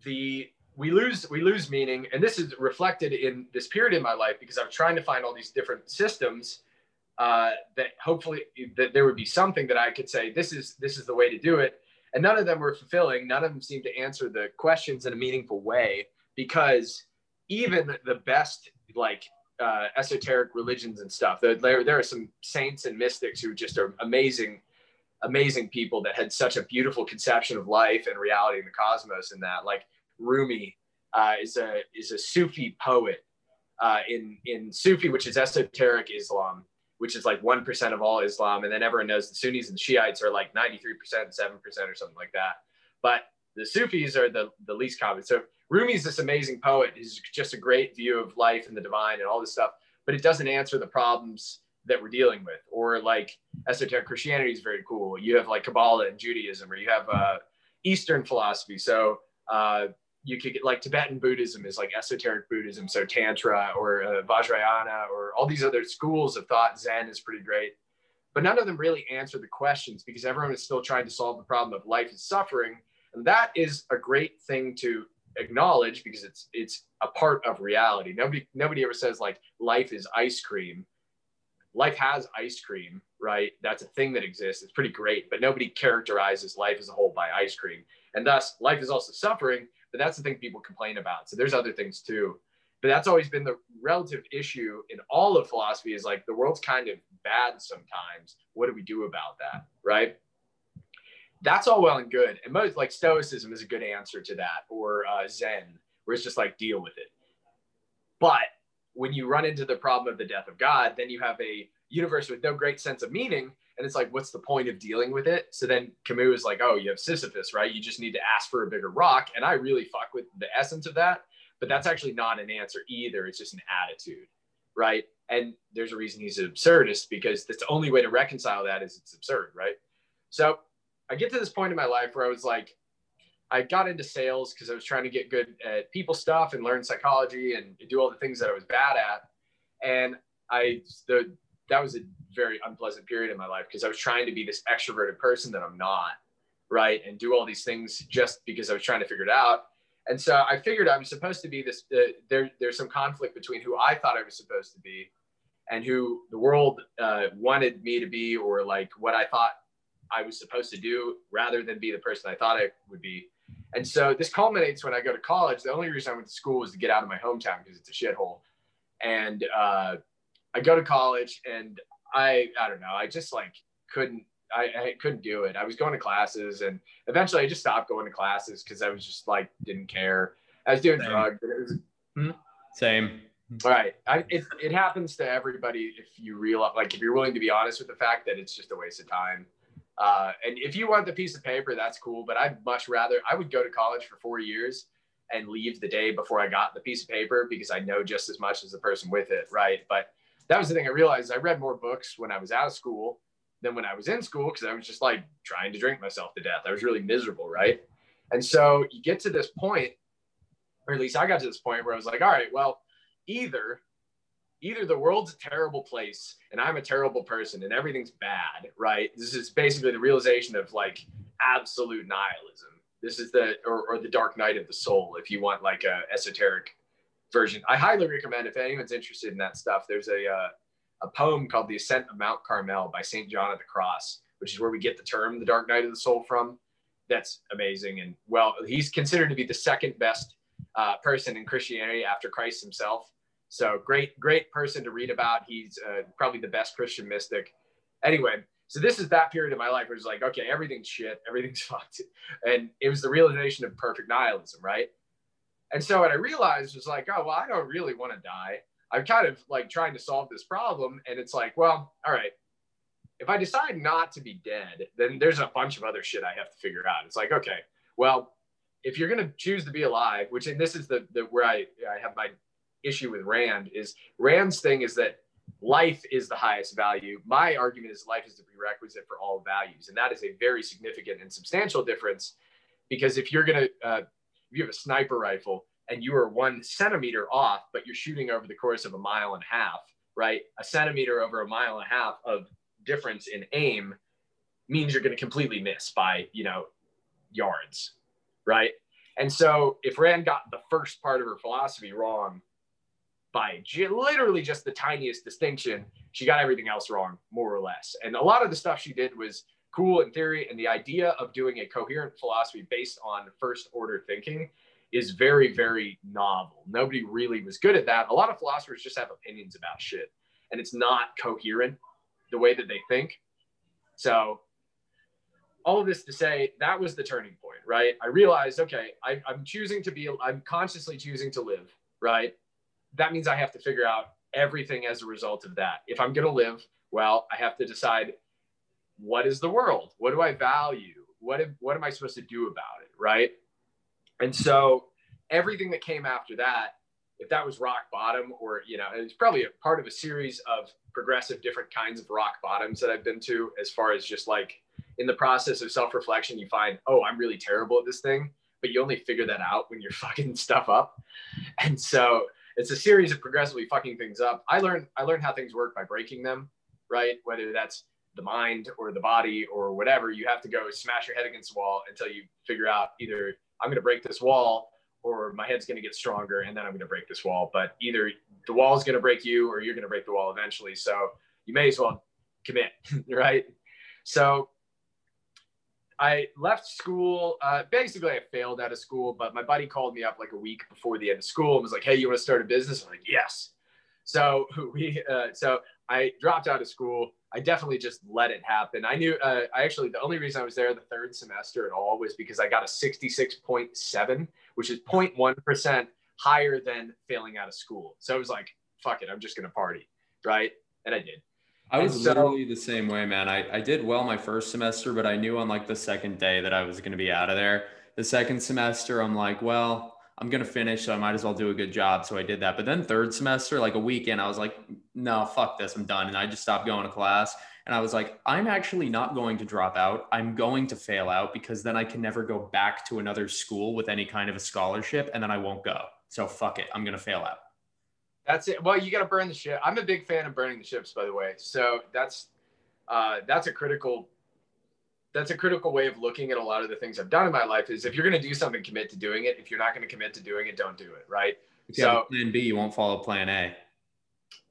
the, we lose, we lose meaning. And this is reflected in this period in my life because I'm trying to find all these different systems uh, that hopefully that there would be something that I could say, this is, this is the way to do it. And none of them were fulfilling. None of them seemed to answer the questions in a meaningful way, because even the best like uh, esoteric religions and stuff, there, there are some saints and mystics who just are amazing, amazing people that had such a beautiful conception of life and reality and the cosmos and that. Like Rumi uh, is a is a Sufi poet uh, in, in Sufi, which is esoteric Islam, which is like one percent of all Islam. And then everyone knows the Sunnis and the Shiites are like ninety-three percent, seven percent or something like that. But the Sufis are the, the least common. So Rumi is this amazing poet. He's just a great view of life and the divine and all this stuff, but it doesn't answer the problems that we're dealing with. Or like esoteric Christianity is very cool. You have like Kabbalah and Judaism, or you have uh, Eastern philosophy. So uh, you could get like Tibetan Buddhism is like esoteric Buddhism. So Tantra or uh, Vajrayana or all these other schools of thought. Zen is pretty great, but none of them really answer the questions because everyone is still trying to solve the problem of life and suffering. And that is a great thing to acknowledge because it's, it's a part of reality. Nobody, nobody ever says like life is ice cream. Life has ice cream, right? That's a thing that exists. It's pretty great, but nobody characterizes life as a whole by ice cream. And thus life is also suffering, but that's the thing people complain about. So there's other things too, but that's always been the relative issue in all of philosophy is like the world's kind of bad sometimes. What do we do about that, right? That's all well and good. And most like Stoicism is a good answer to that, or uh, Zen, where it's just like deal with it. But when you run into the problem of the death of God, then you have a universe with no great sense of meaning. And it's like, what's the point of dealing with it? So then Camus is like, oh, you have Sisyphus, right? You just need to ask for a bigger rock. And I really fuck with the essence of that, but that's actually not an answer either. It's just an attitude, right? And there's a reason he's an absurdist, because that's the only way to reconcile that is it's absurd, right? So I get to this point in my life where I was like, I got into sales because I was trying to get good at people stuff and learn psychology and do all the things that I was bad at. And I, the, that was a very unpleasant period in my life because I was trying to be this extroverted person that I'm not, right? And do all these things just because I was trying to figure it out. And so I figured I was supposed to be this, uh, there, there's some conflict between who I thought I was supposed to be and who the world uh, wanted me to be, or like what I thought I was supposed to do rather than be the person I thought I would be. And so this culminates when I go to college. The only reason I went to school was to get out of my hometown because it's a shithole. And uh, I go to college and I, I don't know, I just like couldn't, I, I couldn't do it. I was going to classes and eventually I just stopped going to classes because I was just like, didn't care. I was doing Same. drugs. But it was, hmm? Same. All right. I, it, it happens to everybody if you realize, like if you're willing to be honest with the fact that it's just a waste of time. Uh, and if you want the piece of paper, that's cool. But I'd much rather, I would go to college for four years and leave the day before I got the piece of paper, because I know just as much as the person with it, right? But that was the thing I realized. I read more books when I was out of school than when I was in school, because I was just like trying to drink myself to death. I was really miserable, right? And so you get to this point, or at least I got to this point where I was like, all right, well, either, either the world's a terrible place and I'm a terrible person and everything's bad, right? This is basically the realization of like absolute nihilism. This is the, or, or the dark night of the soul, if you want like a esoteric version. I highly recommend, if anyone's interested in that stuff, there's a, uh, a poem called The Ascent of Mount Carmel by Saint John of the Cross, which is where we get the term the dark night of the soul from. That's amazing. And well, he's considered to be the second best uh, person in Christianity after Christ himself. So great, great person to read about. He's uh, probably the best Christian mystic. Anyway, so this is that period of my life where it's like, okay, everything's shit, everything's fucked. And it was the realization of perfect nihilism, right? And so what I realized was like, oh, well, I don't really want to die. I'm kind of like trying to solve this problem. And it's like, well, all right, if I decide not to be dead, then there's a bunch of other shit I have to figure out. It's like, okay, well, if you're going to choose to be alive, which, and this is the, the where I, I have my issue with Rand, is Rand's thing is that life is the highest value. My argument is life is the prerequisite for all values. And that is a very significant and substantial difference, because if you're going to, uh, if you have a sniper rifle and you are one centimeter off, but you're shooting over the course of a mile and a half, right? A centimeter over a mile and a half of difference in aim means you're going to completely miss by, you know, yards, right? And so if Rand got the first part of her philosophy wrong by literally just the tiniest distinction, she got everything else wrong, more or less. And a lot of the stuff she did was cool in theory, and the idea of doing a coherent philosophy based on first order thinking is very, very novel. Nobody really was good at that. A lot of philosophers just have opinions about shit, and it's not coherent the way that they think. So all of this to say, that was the turning point, right? I realized, okay, I, I'm choosing to be, I'm consciously choosing to live, right? That means I have to figure out everything as a result of that. If I'm gonna live, well, I have to decide, what is the world? What do I value? What, if, what am I supposed to do about it, right? And so everything that came after that, if that was rock bottom, or, you know, it's probably a part of a series of progressive different kinds of rock bottoms that I've been to, as far as just like in the process of self-reflection, you find, oh, I'm really terrible at this thing, but you only figure that out when you're fucking stuff up. And so it's a series of progressively fucking things up. I learned, I learned how things work by breaking them, right? Whether that's the mind or the body or whatever, you have to go smash your head against the wall until you figure out either I'm going to break this wall, or my head's going to get stronger and then I'm going to break this wall. But either the wall is going to break you, or you're going to break the wall eventually. So you may as well commit, right? So I left school. Uh, basically, I failed out of school, but my buddy called me up like a week before the end of school and was like, hey, you want to start a business? I'm like, yes. So we, uh, so I dropped out of school. I definitely just let it happen. I knew, uh, I actually, the only reason I was there the third semester at all was because I got a sixty-six point seven, which is zero point one percent higher than failing out of school. So I was like, fuck it, I'm just going to party, right? And I did. I was so, literally the same way, man. I, I did well my first semester, but I knew on like the second day that I was going to be out of there. The second semester, I'm like, well, I'm going to finish, so I might as well do a good job. So I did that. But then third semester, like a weekend, I was like, no, fuck this, I'm done. And I just stopped going to class. And I was like, I'm actually not going to drop out. I'm going to fail out, because then I can never go back to another school with any kind of a scholarship, and then I won't go. So fuck it, I'm going to fail out. That's it. Well, you got to burn the ship. I'm a big fan of burning the ships, by the way. So that's, uh, that's a critical that's a critical way of looking at a lot of the things I've done in my life, is if you're going to do something, commit to doing it. If you're not going to commit to doing it, don't do it. Right. If you so have plan B, you won't follow plan A.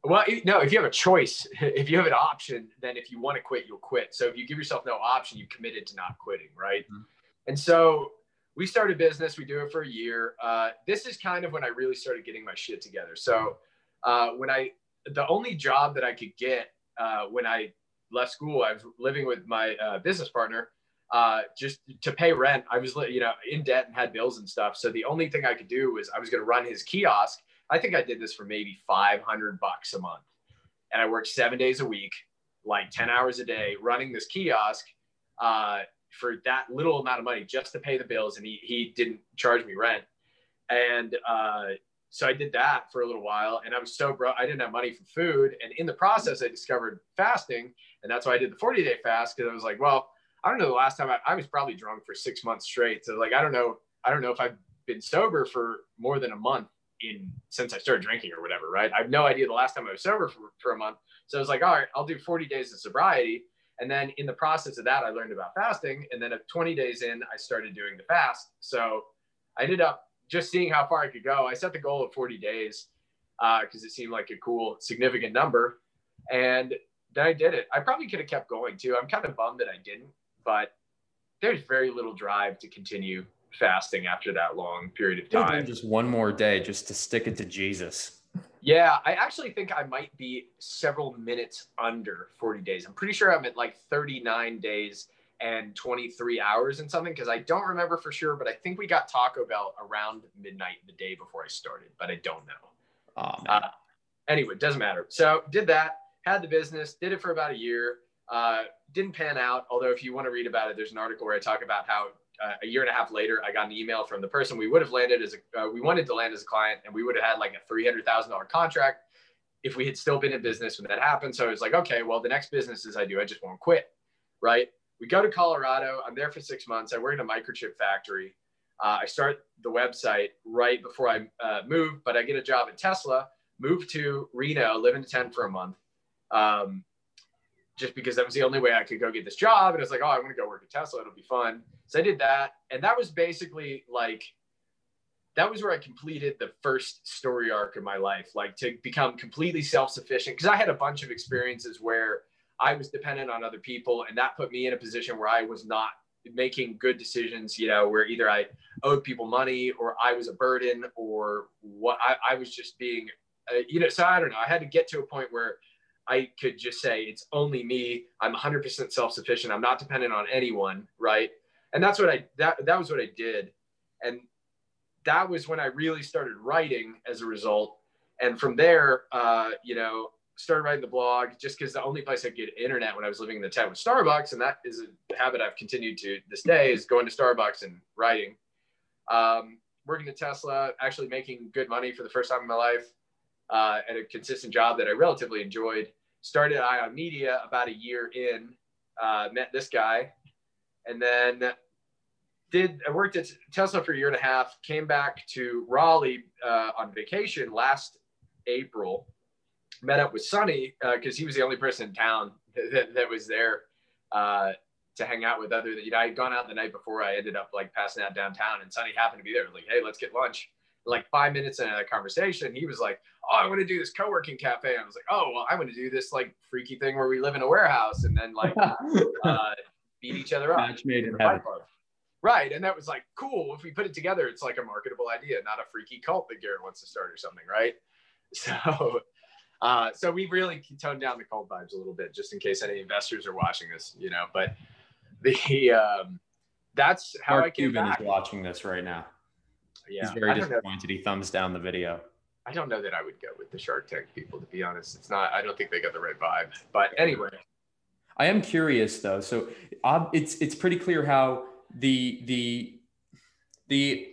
Well, no, if you have a choice, if you have an option, then if you want to quit, you'll quit. So if you give yourself no option, you committed to not quitting. Right. Mm-hmm. And so we started business. We do it for a year. Uh, this is kind of when I really started getting my shit together. So uh, when I, the only job that I could get uh, when I left school, I was living with my uh, business partner uh, just to pay rent. I was, you know, in debt and had bills and stuff. So the only thing I could do was I was going to run his kiosk. I think I did this for maybe five hundred bucks a month. And I worked seven days a week, like ten hours a day running this kiosk. uh, for that little amount of money just to pay the bills. And he, he didn't charge me rent. And uh, so I did that for a little while, and I was so broke, I didn't have money for food. And in the process, I discovered fasting. And that's why I did the forty day fast. Cause I was like, well, I don't know, the last time I, I was probably drunk for six months straight. So like, I don't know, I don't know if I've been sober for more than a month in since I started drinking or whatever, right? I have no idea the last time I was sober for, for a month. So I was like, all right, I'll do forty days of sobriety. And then in the process of that, I learned about fasting. And then at twenty days in, I started doing the fast. So I ended up just seeing how far I could go. I set the goal of forty days because uh, it seemed like a cool, significant number. And then I did it. I probably could have kept going too. I'm kind of bummed that I didn't, but there's very little drive to continue fasting after that long period of time. Just one more day just to stick it to Jesus. Yeah, I actually think I might be several minutes under forty days. I'm pretty sure I'm at like thirty-nine days and twenty-three hours and something, because I don't remember for sure, but I think we got Taco Bell around midnight the day before I started, but I don't know. Oh, man. Uh, anyway, doesn't matter. So did that, had the business, did it for about a year, uh, didn't pan out. Although if you want to read about it, there's an article where I talk about how Uh, a year and a half later, I got an email from the person we would have landed as a, uh, we wanted to land as a client, and we would have had like a three hundred thousand dollars contract if we had still been in business when that happened. So I was like, okay, well, the next businesses I do, I just won't quit, right? We go to Colorado. I'm there for six months. I work in a microchip factory. Uh, I start the website right before I uh, move, but I get a job at Tesla, move to Reno, live in a tent for a month. Um, just because that was the only way I could go get this job. And I was like, oh, I want to go work at Tesla. It'll be fun. So I did that. And that was basically like, that was where I completed the first story arc of my life, like to become completely self-sufficient. Cause I had a bunch of experiences where I was dependent on other people, and that put me in a position where I was not making good decisions, you know, where either I owed people money or I was a burden or what I, I was just being, uh, you know, so I don't know. I had to get to a point where I could just say, it's only me. I'm one hundred percent self-sufficient. I'm not dependent on anyone, right? And that's what I, that, that was what I did. And that was when I really started writing as a result. And from there, uh, you know, started writing the blog just because the only place I could get internet when I was living in the tent was Starbucks. And that is a habit I've continued to this day, is going to Starbucks and writing. Um, working at Tesla, actually making good money for the first time in my life uh, at a consistent job that I relatively enjoyed. Started at Aeon Media about a year in, uh, met this guy, and then did, I worked at Tesla for a year and a half, came back to Raleigh uh, on vacation last April, met up with Sunny because uh, he was the only person in town that, that was there uh, to hang out with other than, you know, I had gone out the night before. I ended up like passing out downtown, and Sunny happened to be there. Like, hey, let's get lunch. Like five minutes into that conversation, he was like, oh, I want to do this co-working cafe. And I was like, oh, well, I want to do this like freaky thing where we live in a warehouse and then like uh, beat each other up. Made in heaven. Right. And that was like, cool. If we put it together, it's like a marketable idea, not a freaky cult that Garrett wants to start or something. Right. So, uh, so we really toned down the cult vibes a little bit, just in case any investors are watching this, you know, but the, um, that's how Mark I came Cuban back. Is watching this right now. Yeah, he's very disappointed. He thumbs down the video. I don't know that I would go with the Shark Tank people, to be honest. It's not, I don't think they got the right vibe. But anyway, I am curious though. So uh, it's it's pretty clear how the the the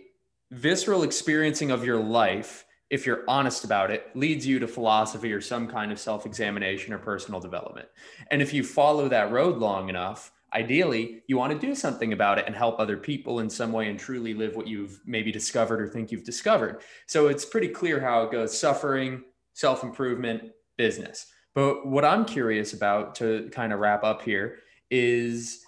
visceral experiencing of your life, if you're honest about it, leads you to philosophy or some kind of self-examination or personal development. And if you follow that road long enough, ideally, you want to do something about it and help other people in some way and truly live what you've maybe discovered or think you've discovered. So it's pretty clear how it goes: suffering, self-improvement, business. But what I'm curious about, to kind of wrap up here, is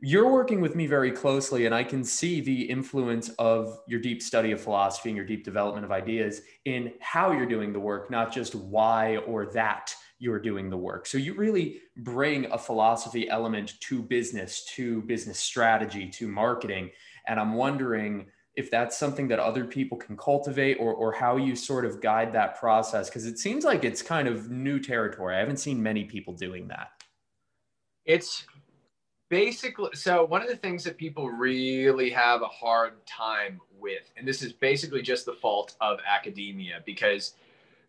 you're working with me very closely, and I can see the influence of your deep study of philosophy and your deep development of ideas in how you're doing the work, not just why or that you're doing the work. So you really bring a philosophy element to business, to business strategy, to marketing. And I'm wondering if that's something that other people can cultivate, or, or how you sort of guide that process, because it seems like it's kind of new territory. I haven't seen many people doing that. It's basically, so one of the things that people really have a hard time with, and this is basically just the fault of academia, because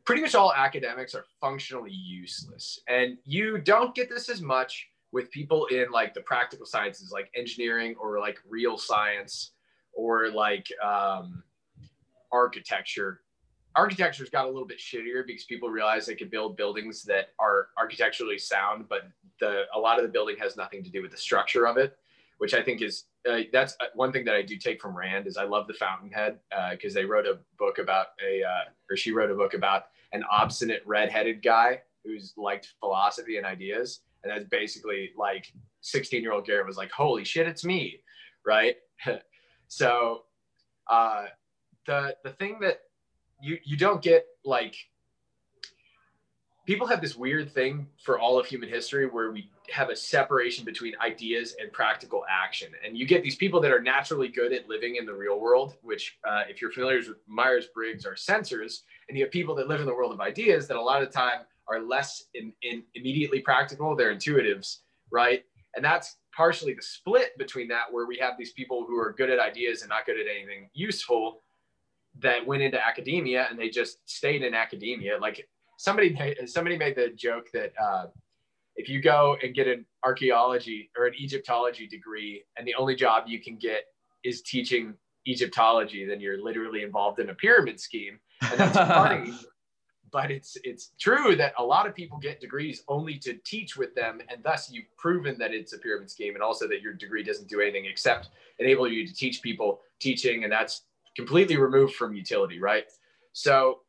pretty much all academics are functionally useless. And you don't get this as much, with people in like the practical sciences, like engineering or like real science or like um, architecture. Architecture's got a little bit shittier because people realize they could build buildings that are architecturally sound, but the a lot of the building has nothing to do with the structure of it, which I think is, uh, that's one thing that I do take from Rand is I love the Fountainhead because uh, they wrote a book about a, uh, or she wrote a book about an obstinate redheaded guy who's liked philosophy and ideas. And that's basically like sixteen year old Garrett was like, holy shit, it's me, right? So uh, the, the thing that, You, you don't get like, people have this weird thing for all of human history where we have a separation between ideas and practical action. And you get these people that are naturally good at living in the real world, which uh, if you're familiar with Myers-Briggs are sensors, and you have people that live in the world of ideas that a lot of the time are less in, in immediately practical, they're intuitives, right? And that's partially the split between that where we have these people who are good at ideas and not good at anything useful that went into academia and they just stayed in academia. Like somebody, somebody made the joke that uh, if you go and get an archaeology or an Egyptology degree and the only job you can get is teaching Egyptology, then you're literally involved in a pyramid scheme. And that's funny, but it's, it's true that a lot of people get degrees only to teach with them. And thus you've proven that it's a pyramid scheme and also that your degree doesn't do anything except enable you to teach people teaching. And that's completely removed from utility, right? So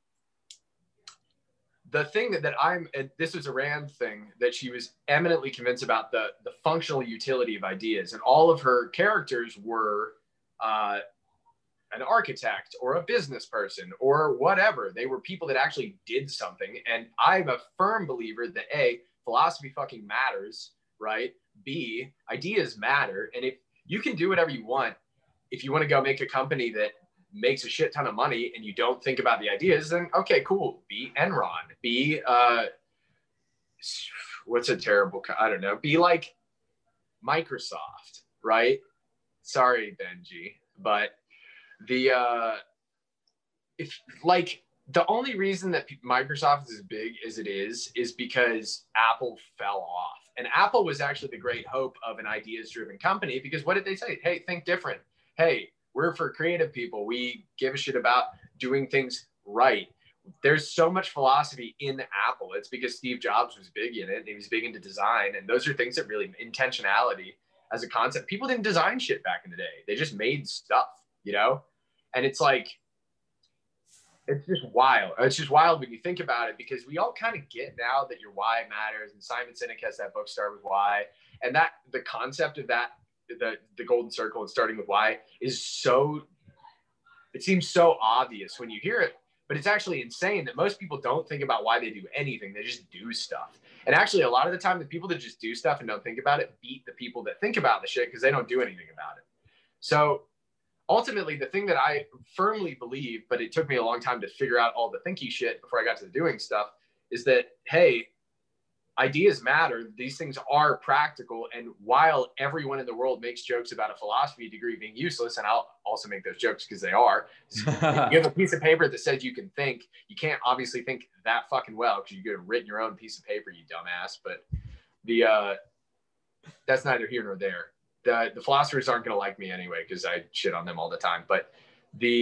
the thing that, that I'm, and this was a Rand thing that she was eminently convinced about the, the functional utility of ideas. And all of her characters were uh, an architect or a business person or whatever. They were people that actually did something. And I'm a firm believer that A, philosophy fucking matters, right? B, ideas matter. And if you can do whatever you want, if you want to go make a company that makes a shit ton of money and you don't think about the ideas, then okay, cool. Be Enron, be, uh, what's a terrible, I don't know, be like Microsoft, right? Sorry, Benji, but the, uh, if like the only reason that Microsoft is as big as it is, is because Apple fell off. And Apple was actually the great hope of an ideas driven company because what did they say? Hey, think different. Hey, we're for creative people. We give a shit about doing things right. There's so much philosophy in Apple. It's because Steve Jobs was big in it. And he was big into design. And those are things that really, intentionality as a concept. People didn't design shit back in the day. They just made stuff, you know? And it's like, it's just wild. It's just wild when you think about it because we all kind of get now that your why matters. And Simon Sinek has that book, Start With Why. And that the concept of that The, the golden circle and starting with why is so, it seems so obvious when you hear it, but it's actually insane that most people don't think about why they do anything. They just do stuff. And actually a lot of the time the people that just do stuff and don't think about it beat the people that think about the shit because they don't do anything about it. So ultimately the thing that I firmly believe, but it took me a long time to figure out all the thinky shit before I got to the doing stuff, is that, hey, ideas matter. These things are practical. And while everyone in the world makes jokes about a philosophy degree being useless, and I'll also make those jokes because they are, if you have a piece of paper that says you can think, you can't obviously think that fucking well because you could have written your own piece of paper, you dumbass. But the uh, that's neither here nor there. The, the philosophers aren't going to like me anyway because I shit on them all the time. But the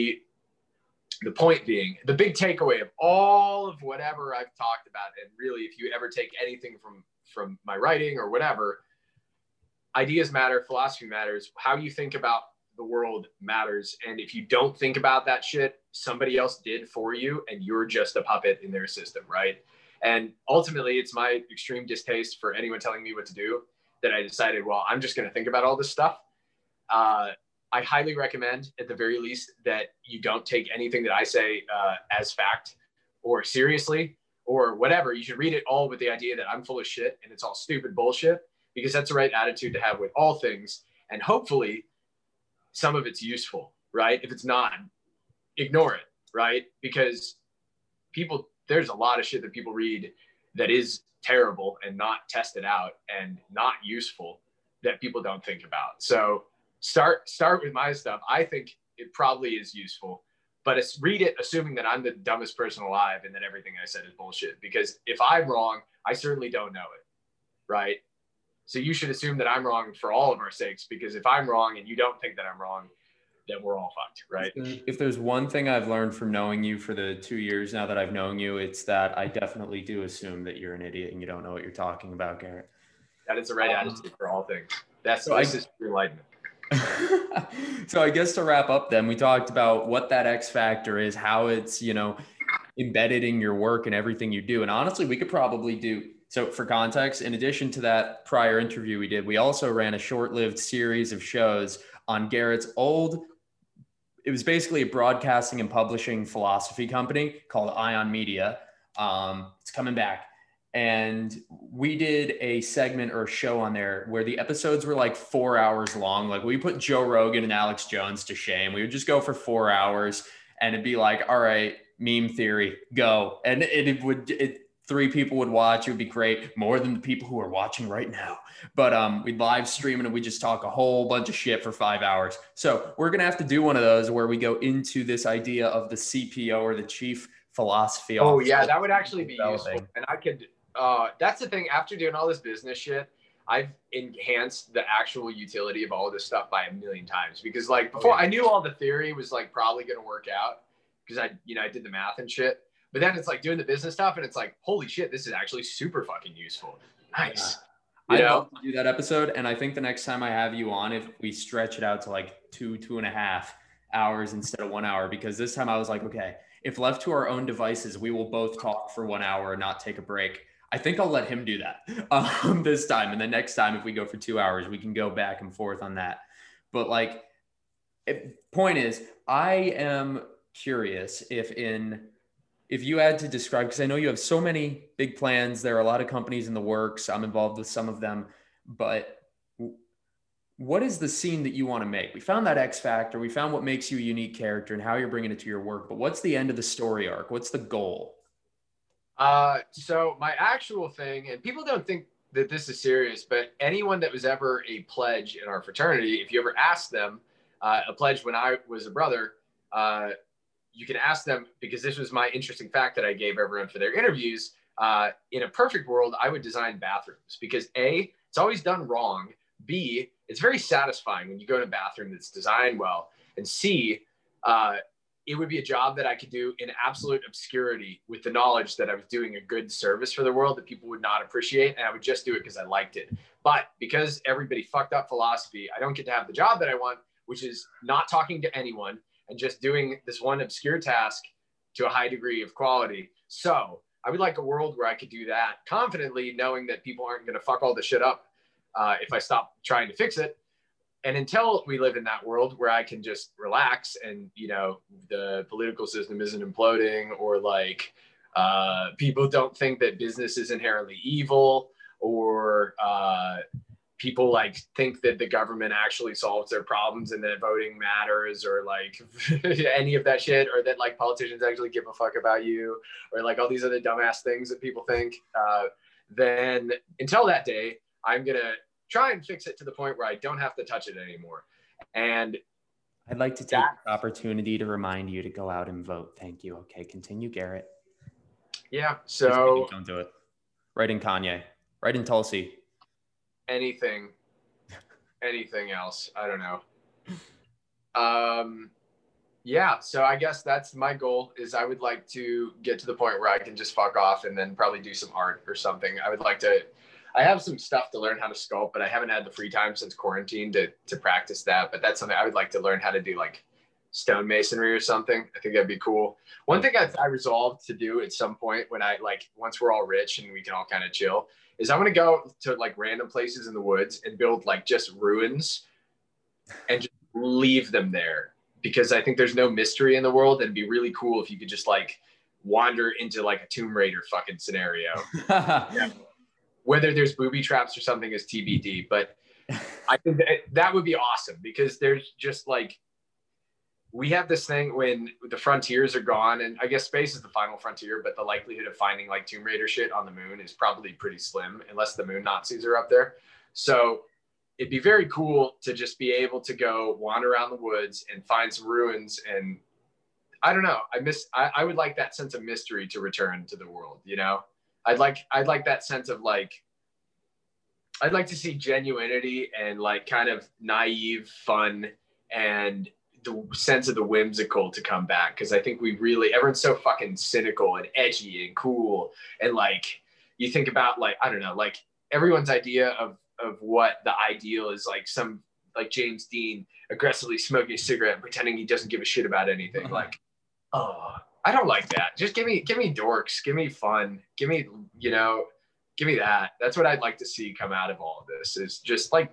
The point being, the big takeaway of all of whatever I've talked about, and really if you ever take anything from, from my writing or whatever, ideas matter, philosophy matters, how you think about the world matters. And if you don't think about that shit, somebody else did for you and you're just a puppet in their system, right? And ultimately it's my extreme distaste for anyone telling me what to do that I decided, well, I'm just going to think about all this stuff. Uh, I highly recommend, at the very least, that you don't take anything that I say uh, as fact or seriously or whatever. You should read it all with the idea that I'm full of shit and it's all stupid bullshit because that's the right attitude to have with all things. And hopefully some of it's useful, right? If it's not, ignore it, right? Because people, there's a lot of shit that people read that is terrible and not tested out and not useful that people don't think about. So Start start with my stuff. I think it probably is useful, but it's, read it assuming that I'm the dumbest person alive and that everything I said is bullshit. Because if I'm wrong, I certainly don't know it, right? So you should assume that I'm wrong for all of our sakes, because if I'm wrong and you don't think that I'm wrong, then we're all fucked, right? If there's one thing I've learned from knowing you for the two years now that I've known you, it's that I definitely do assume that you're an idiot and you don't know what you're talking about, Garrett. That is the right um, attitude for all things. That's so this I, is true enlightenment. So I guess to wrap up then, we talked about what that X factor is, how it's, you know, embedded in your work and everything you do. And honestly, we could probably do, so for context, in addition to that prior interview we did, we also ran a short-lived series of shows on Garrett's old, it was basically a broadcasting and publishing philosophy company called Aeon Media. Um, it's coming back. And we did a segment or a show on there where the episodes were like four hours long. Like we put Joe Rogan and Alex Jones to shame. We would just go for four hours and it'd be like, all right, meme theory, go. And it, it would, it, three people would watch. It would be great. More than the people who are watching right now. But um, we'd live stream and we'd just talk a whole bunch of shit for five hours. So we're going to have to do one of those where we go into this idea of the C P O or the chief philosophy officer. Oh yeah, that would actually be useful. And I could... Uh, that's the thing, after doing all this business shit, I've enhanced the actual utility of all of this stuff by a million times, because like before I knew all the theory was like probably going to work out because I, you know, I did the math and shit, but then it's like doing the business stuff and it's like, holy shit, this is actually super fucking useful. Nice. Yeah. You know? I'd love to do that episode. And I think the next time I have you on, if we stretch it out to like two, two and a half hours instead of one hour, because this time I was like, okay, if left to our own devices, we will both talk for one hour and not take a break. I think I'll let him do that um, this time. And the next time, if we go for two hours, we can go back and forth on that. But like, it, point is, I am curious if in, if you had to describe, because I know you have so many big plans, there are a lot of companies in the works, I'm involved with some of them, but what is the scene that you want to make? We found that X factor, we found what makes you a unique character and how you're bringing it to your work, but what's the end of the story arc? What's the goal? Uh, so my actual thing, and people don't think that this is serious, but anyone that was ever a pledge in our fraternity, if you ever asked them, uh, a pledge when I was a brother, uh, you can ask them, because this was my interesting fact that I gave everyone for their interviews. Uh, in a perfect world, I would design bathrooms because A, it's always done wrong. B, it's very satisfying when you go to a bathroom that's designed well. And C, uh, it would be a job that I could do in absolute obscurity with the knowledge that I was doing a good service for the world that people would not appreciate. And I would just do it because I liked it. But because everybody fucked up philosophy, I don't get to have the job that I want, which is not talking to anyone and just doing this one obscure task to a high degree of quality. So I would like a world where I could do that confidently, knowing that people aren't going to fuck all the shit up uh, if I stop trying to fix it. And until we live in that world where I can just relax and, you know, the political system isn't imploding, or like uh, people don't think that business is inherently evil, or uh, people like think that the government actually solves their problems and that voting matters, or like any of that shit, or that like politicians actually give a fuck about you, or like all these other dumbass things that people think, uh, then until that day, I'm going to try and fix it to the point where I don't have to touch it anymore. And I'd like to take that, the opportunity to remind you to go out and vote. Thank you. Okay. Continue, Garrett. Yeah. So don't do it. Right in Kanye, right in Tulsi. Anything, anything else. I don't know. Um, yeah. So I guess that's my goal, is I would like to get to the point where I can just fuck off and then probably do some art or something. I would like to, I have some stuff to learn how to sculpt, but I haven't had the free time since quarantine to to practice that. But that's something I would like to learn how to do, like stonemasonry or something. I think that'd be cool. One thing I, I resolved to do at some point when I like, once we're all rich and we can all kind of chill, is I'm going to go to like random places in the woods and build like just ruins and just leave them there, because I think there's no mystery in the world. And it'd be really cool if you could just like wander into like a Tomb Raider fucking scenario. Yeah. Whether there's booby traps or something is T B D, but I think that, that would be awesome, because there's just like, we have this thing when the frontiers are gone, and I guess space is the final frontier, but the likelihood of finding like Tomb Raider shit on the moon is probably pretty slim, unless the moon Nazis are up there. So it'd be very cool to just be able to go wander around the woods and find some ruins. And I don't know, I miss, I, I would like that sense of mystery to return to the world, you know? I'd like, I'd like that sense of like, I'd like to see genuinity and like kind of naive fun and the sense of the whimsical to come back. Cause I think we really, everyone's so fucking cynical and edgy and cool. And like, you think about like, I don't know, like everyone's idea of, of what the ideal is, like some, like James Dean aggressively smoking a cigarette and pretending he doesn't give a shit about anything. Mm-hmm. Like, oh, I don't like that. Just give me, give me dorks. Give me fun. Give me, you know, give me that. That's what I'd like to see come out of all of this, is just like,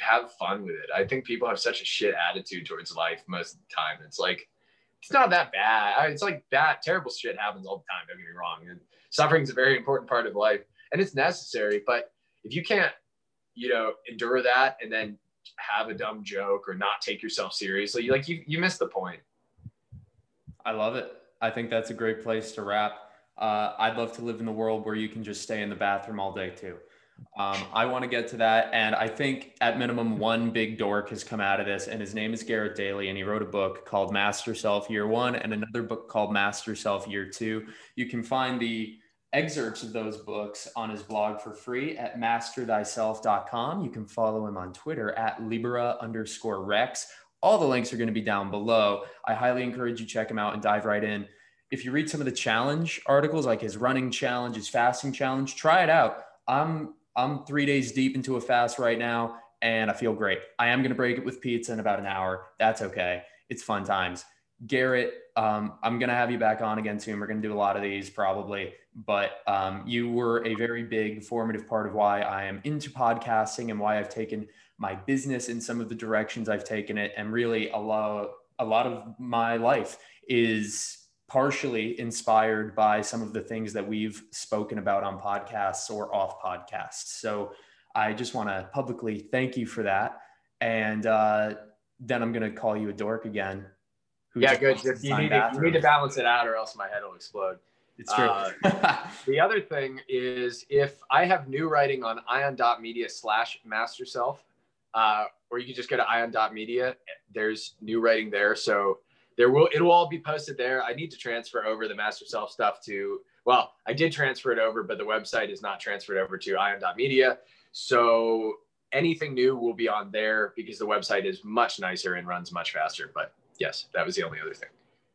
have fun with it. I think people have such a shit attitude towards life most of the time. It's like, it's not that bad. It's like bad, terrible shit happens all the time. Don't get me wrong. And suffering is a very important part of life and it's necessary. But if you can't, you know, endure that and then have a dumb joke or not take yourself seriously, you like, you, you miss the point. I love it. I think that's a great place to wrap. Uh, I'd love to live in the world where you can just stay in the bathroom all day too. Um, I want to get to that. And I think at minimum, one big dork has come out of this, and his name is Garrett Dailey. And he wrote a book called Master Self Year One and another book called Master Self Year Two. You can find the excerpts of those books on his blog for free at master thyself dot com. You can follow him on Twitter at Libera underscore Rex. All the links are going to be down below. I highly encourage you check him out and dive right in. If you read some of the challenge articles, like his running challenge, his fasting challenge, try it out. I'm I'm three days deep into a fast right now, and I feel great. I am going to break it with pizza in about an hour. That's okay. It's fun times. Garrett, um, I'm going to have you back on again soon. We're going to do a lot of these probably, but um, you were a very big formative part of why I am into podcasting and why I've taken my business in some of the directions I've taken it. And really a lot, a lot of my life is partially inspired by some of the things that we've spoken about on podcasts or off podcasts. So I just want to publicly thank you for that. And uh, then I'm going to call you a dork again. Yeah, good. You need, to, you need to balance it out or else my head will explode. It's true. Uh, the other thing is, if I have new writing on aeon.media slash master self, uh, or you can just go to aeon.media. There's new writing there. So There will it will all be posted there. I need to transfer over the Master Self stuff to, well, I did transfer it over, but the website is not transferred over to aeon.media. So anything new will be on there because the website is much nicer and runs much faster. But yes, that was the only other thing.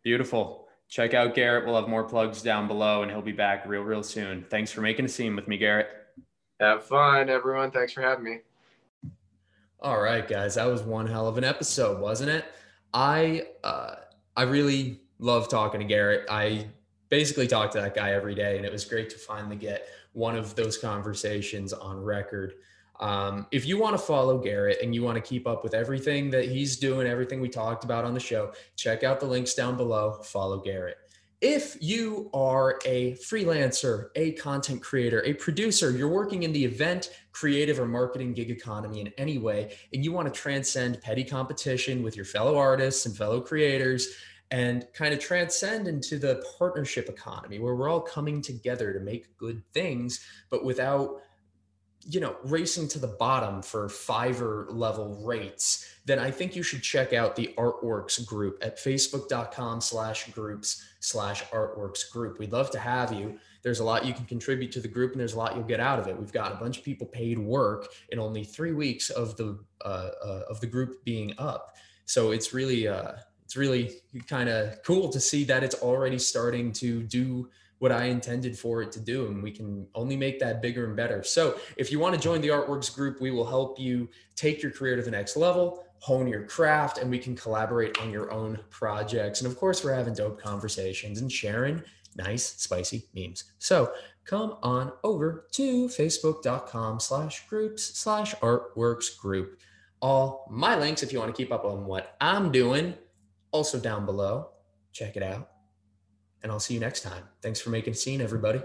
Beautiful. Check out Garrett. We'll have more plugs down below and he'll be back real, real soon. Thanks for making a scene with me, Garrett. Have fun, everyone. Thanks for having me. All right, guys. That was one hell of an episode, wasn't it? I, uh, I really love talking to Garrett. I basically talk to that guy every day, and it was great to finally get one of those conversations on record. Um, if you want to follow Garrett and you want to keep up with everything that he's doing, everything we talked about on the show, check out the links down below. Follow Garrett. If you are a freelancer, a content creator, a producer, you're working in the event, creative, or marketing gig economy in any way, and you want to transcend petty competition with your fellow artists and fellow creators and kind of transcend into the partnership economy where we're all coming together to make good things, but without, you know, racing to the bottom for Fiverr level rates, then I think you should check out the Artworks Group at facebook.com slash groups slash Artworks Group. We'd love to have you. There's a lot you can contribute to the group and there's a lot you'll get out of it. We've got a bunch of people paid work in only three weeks of the, uh, uh, of the group being up. So it's really, uh, it's really kind of cool to see that it's already starting to do what I intended for it to do, and we can only make that bigger and better. So if you want to join the Artworks Group, we will help you take your career to the next level, hone your craft, and we can collaborate on your own projects. And of course, we're having dope conversations and sharing nice, spicy memes. So come on over to facebook.com slash groups slash Artworks Group. All my links, if you want to keep up on what I'm doing, also down below. Check it out. And I'll see you next time. Thanks for making a scene, everybody.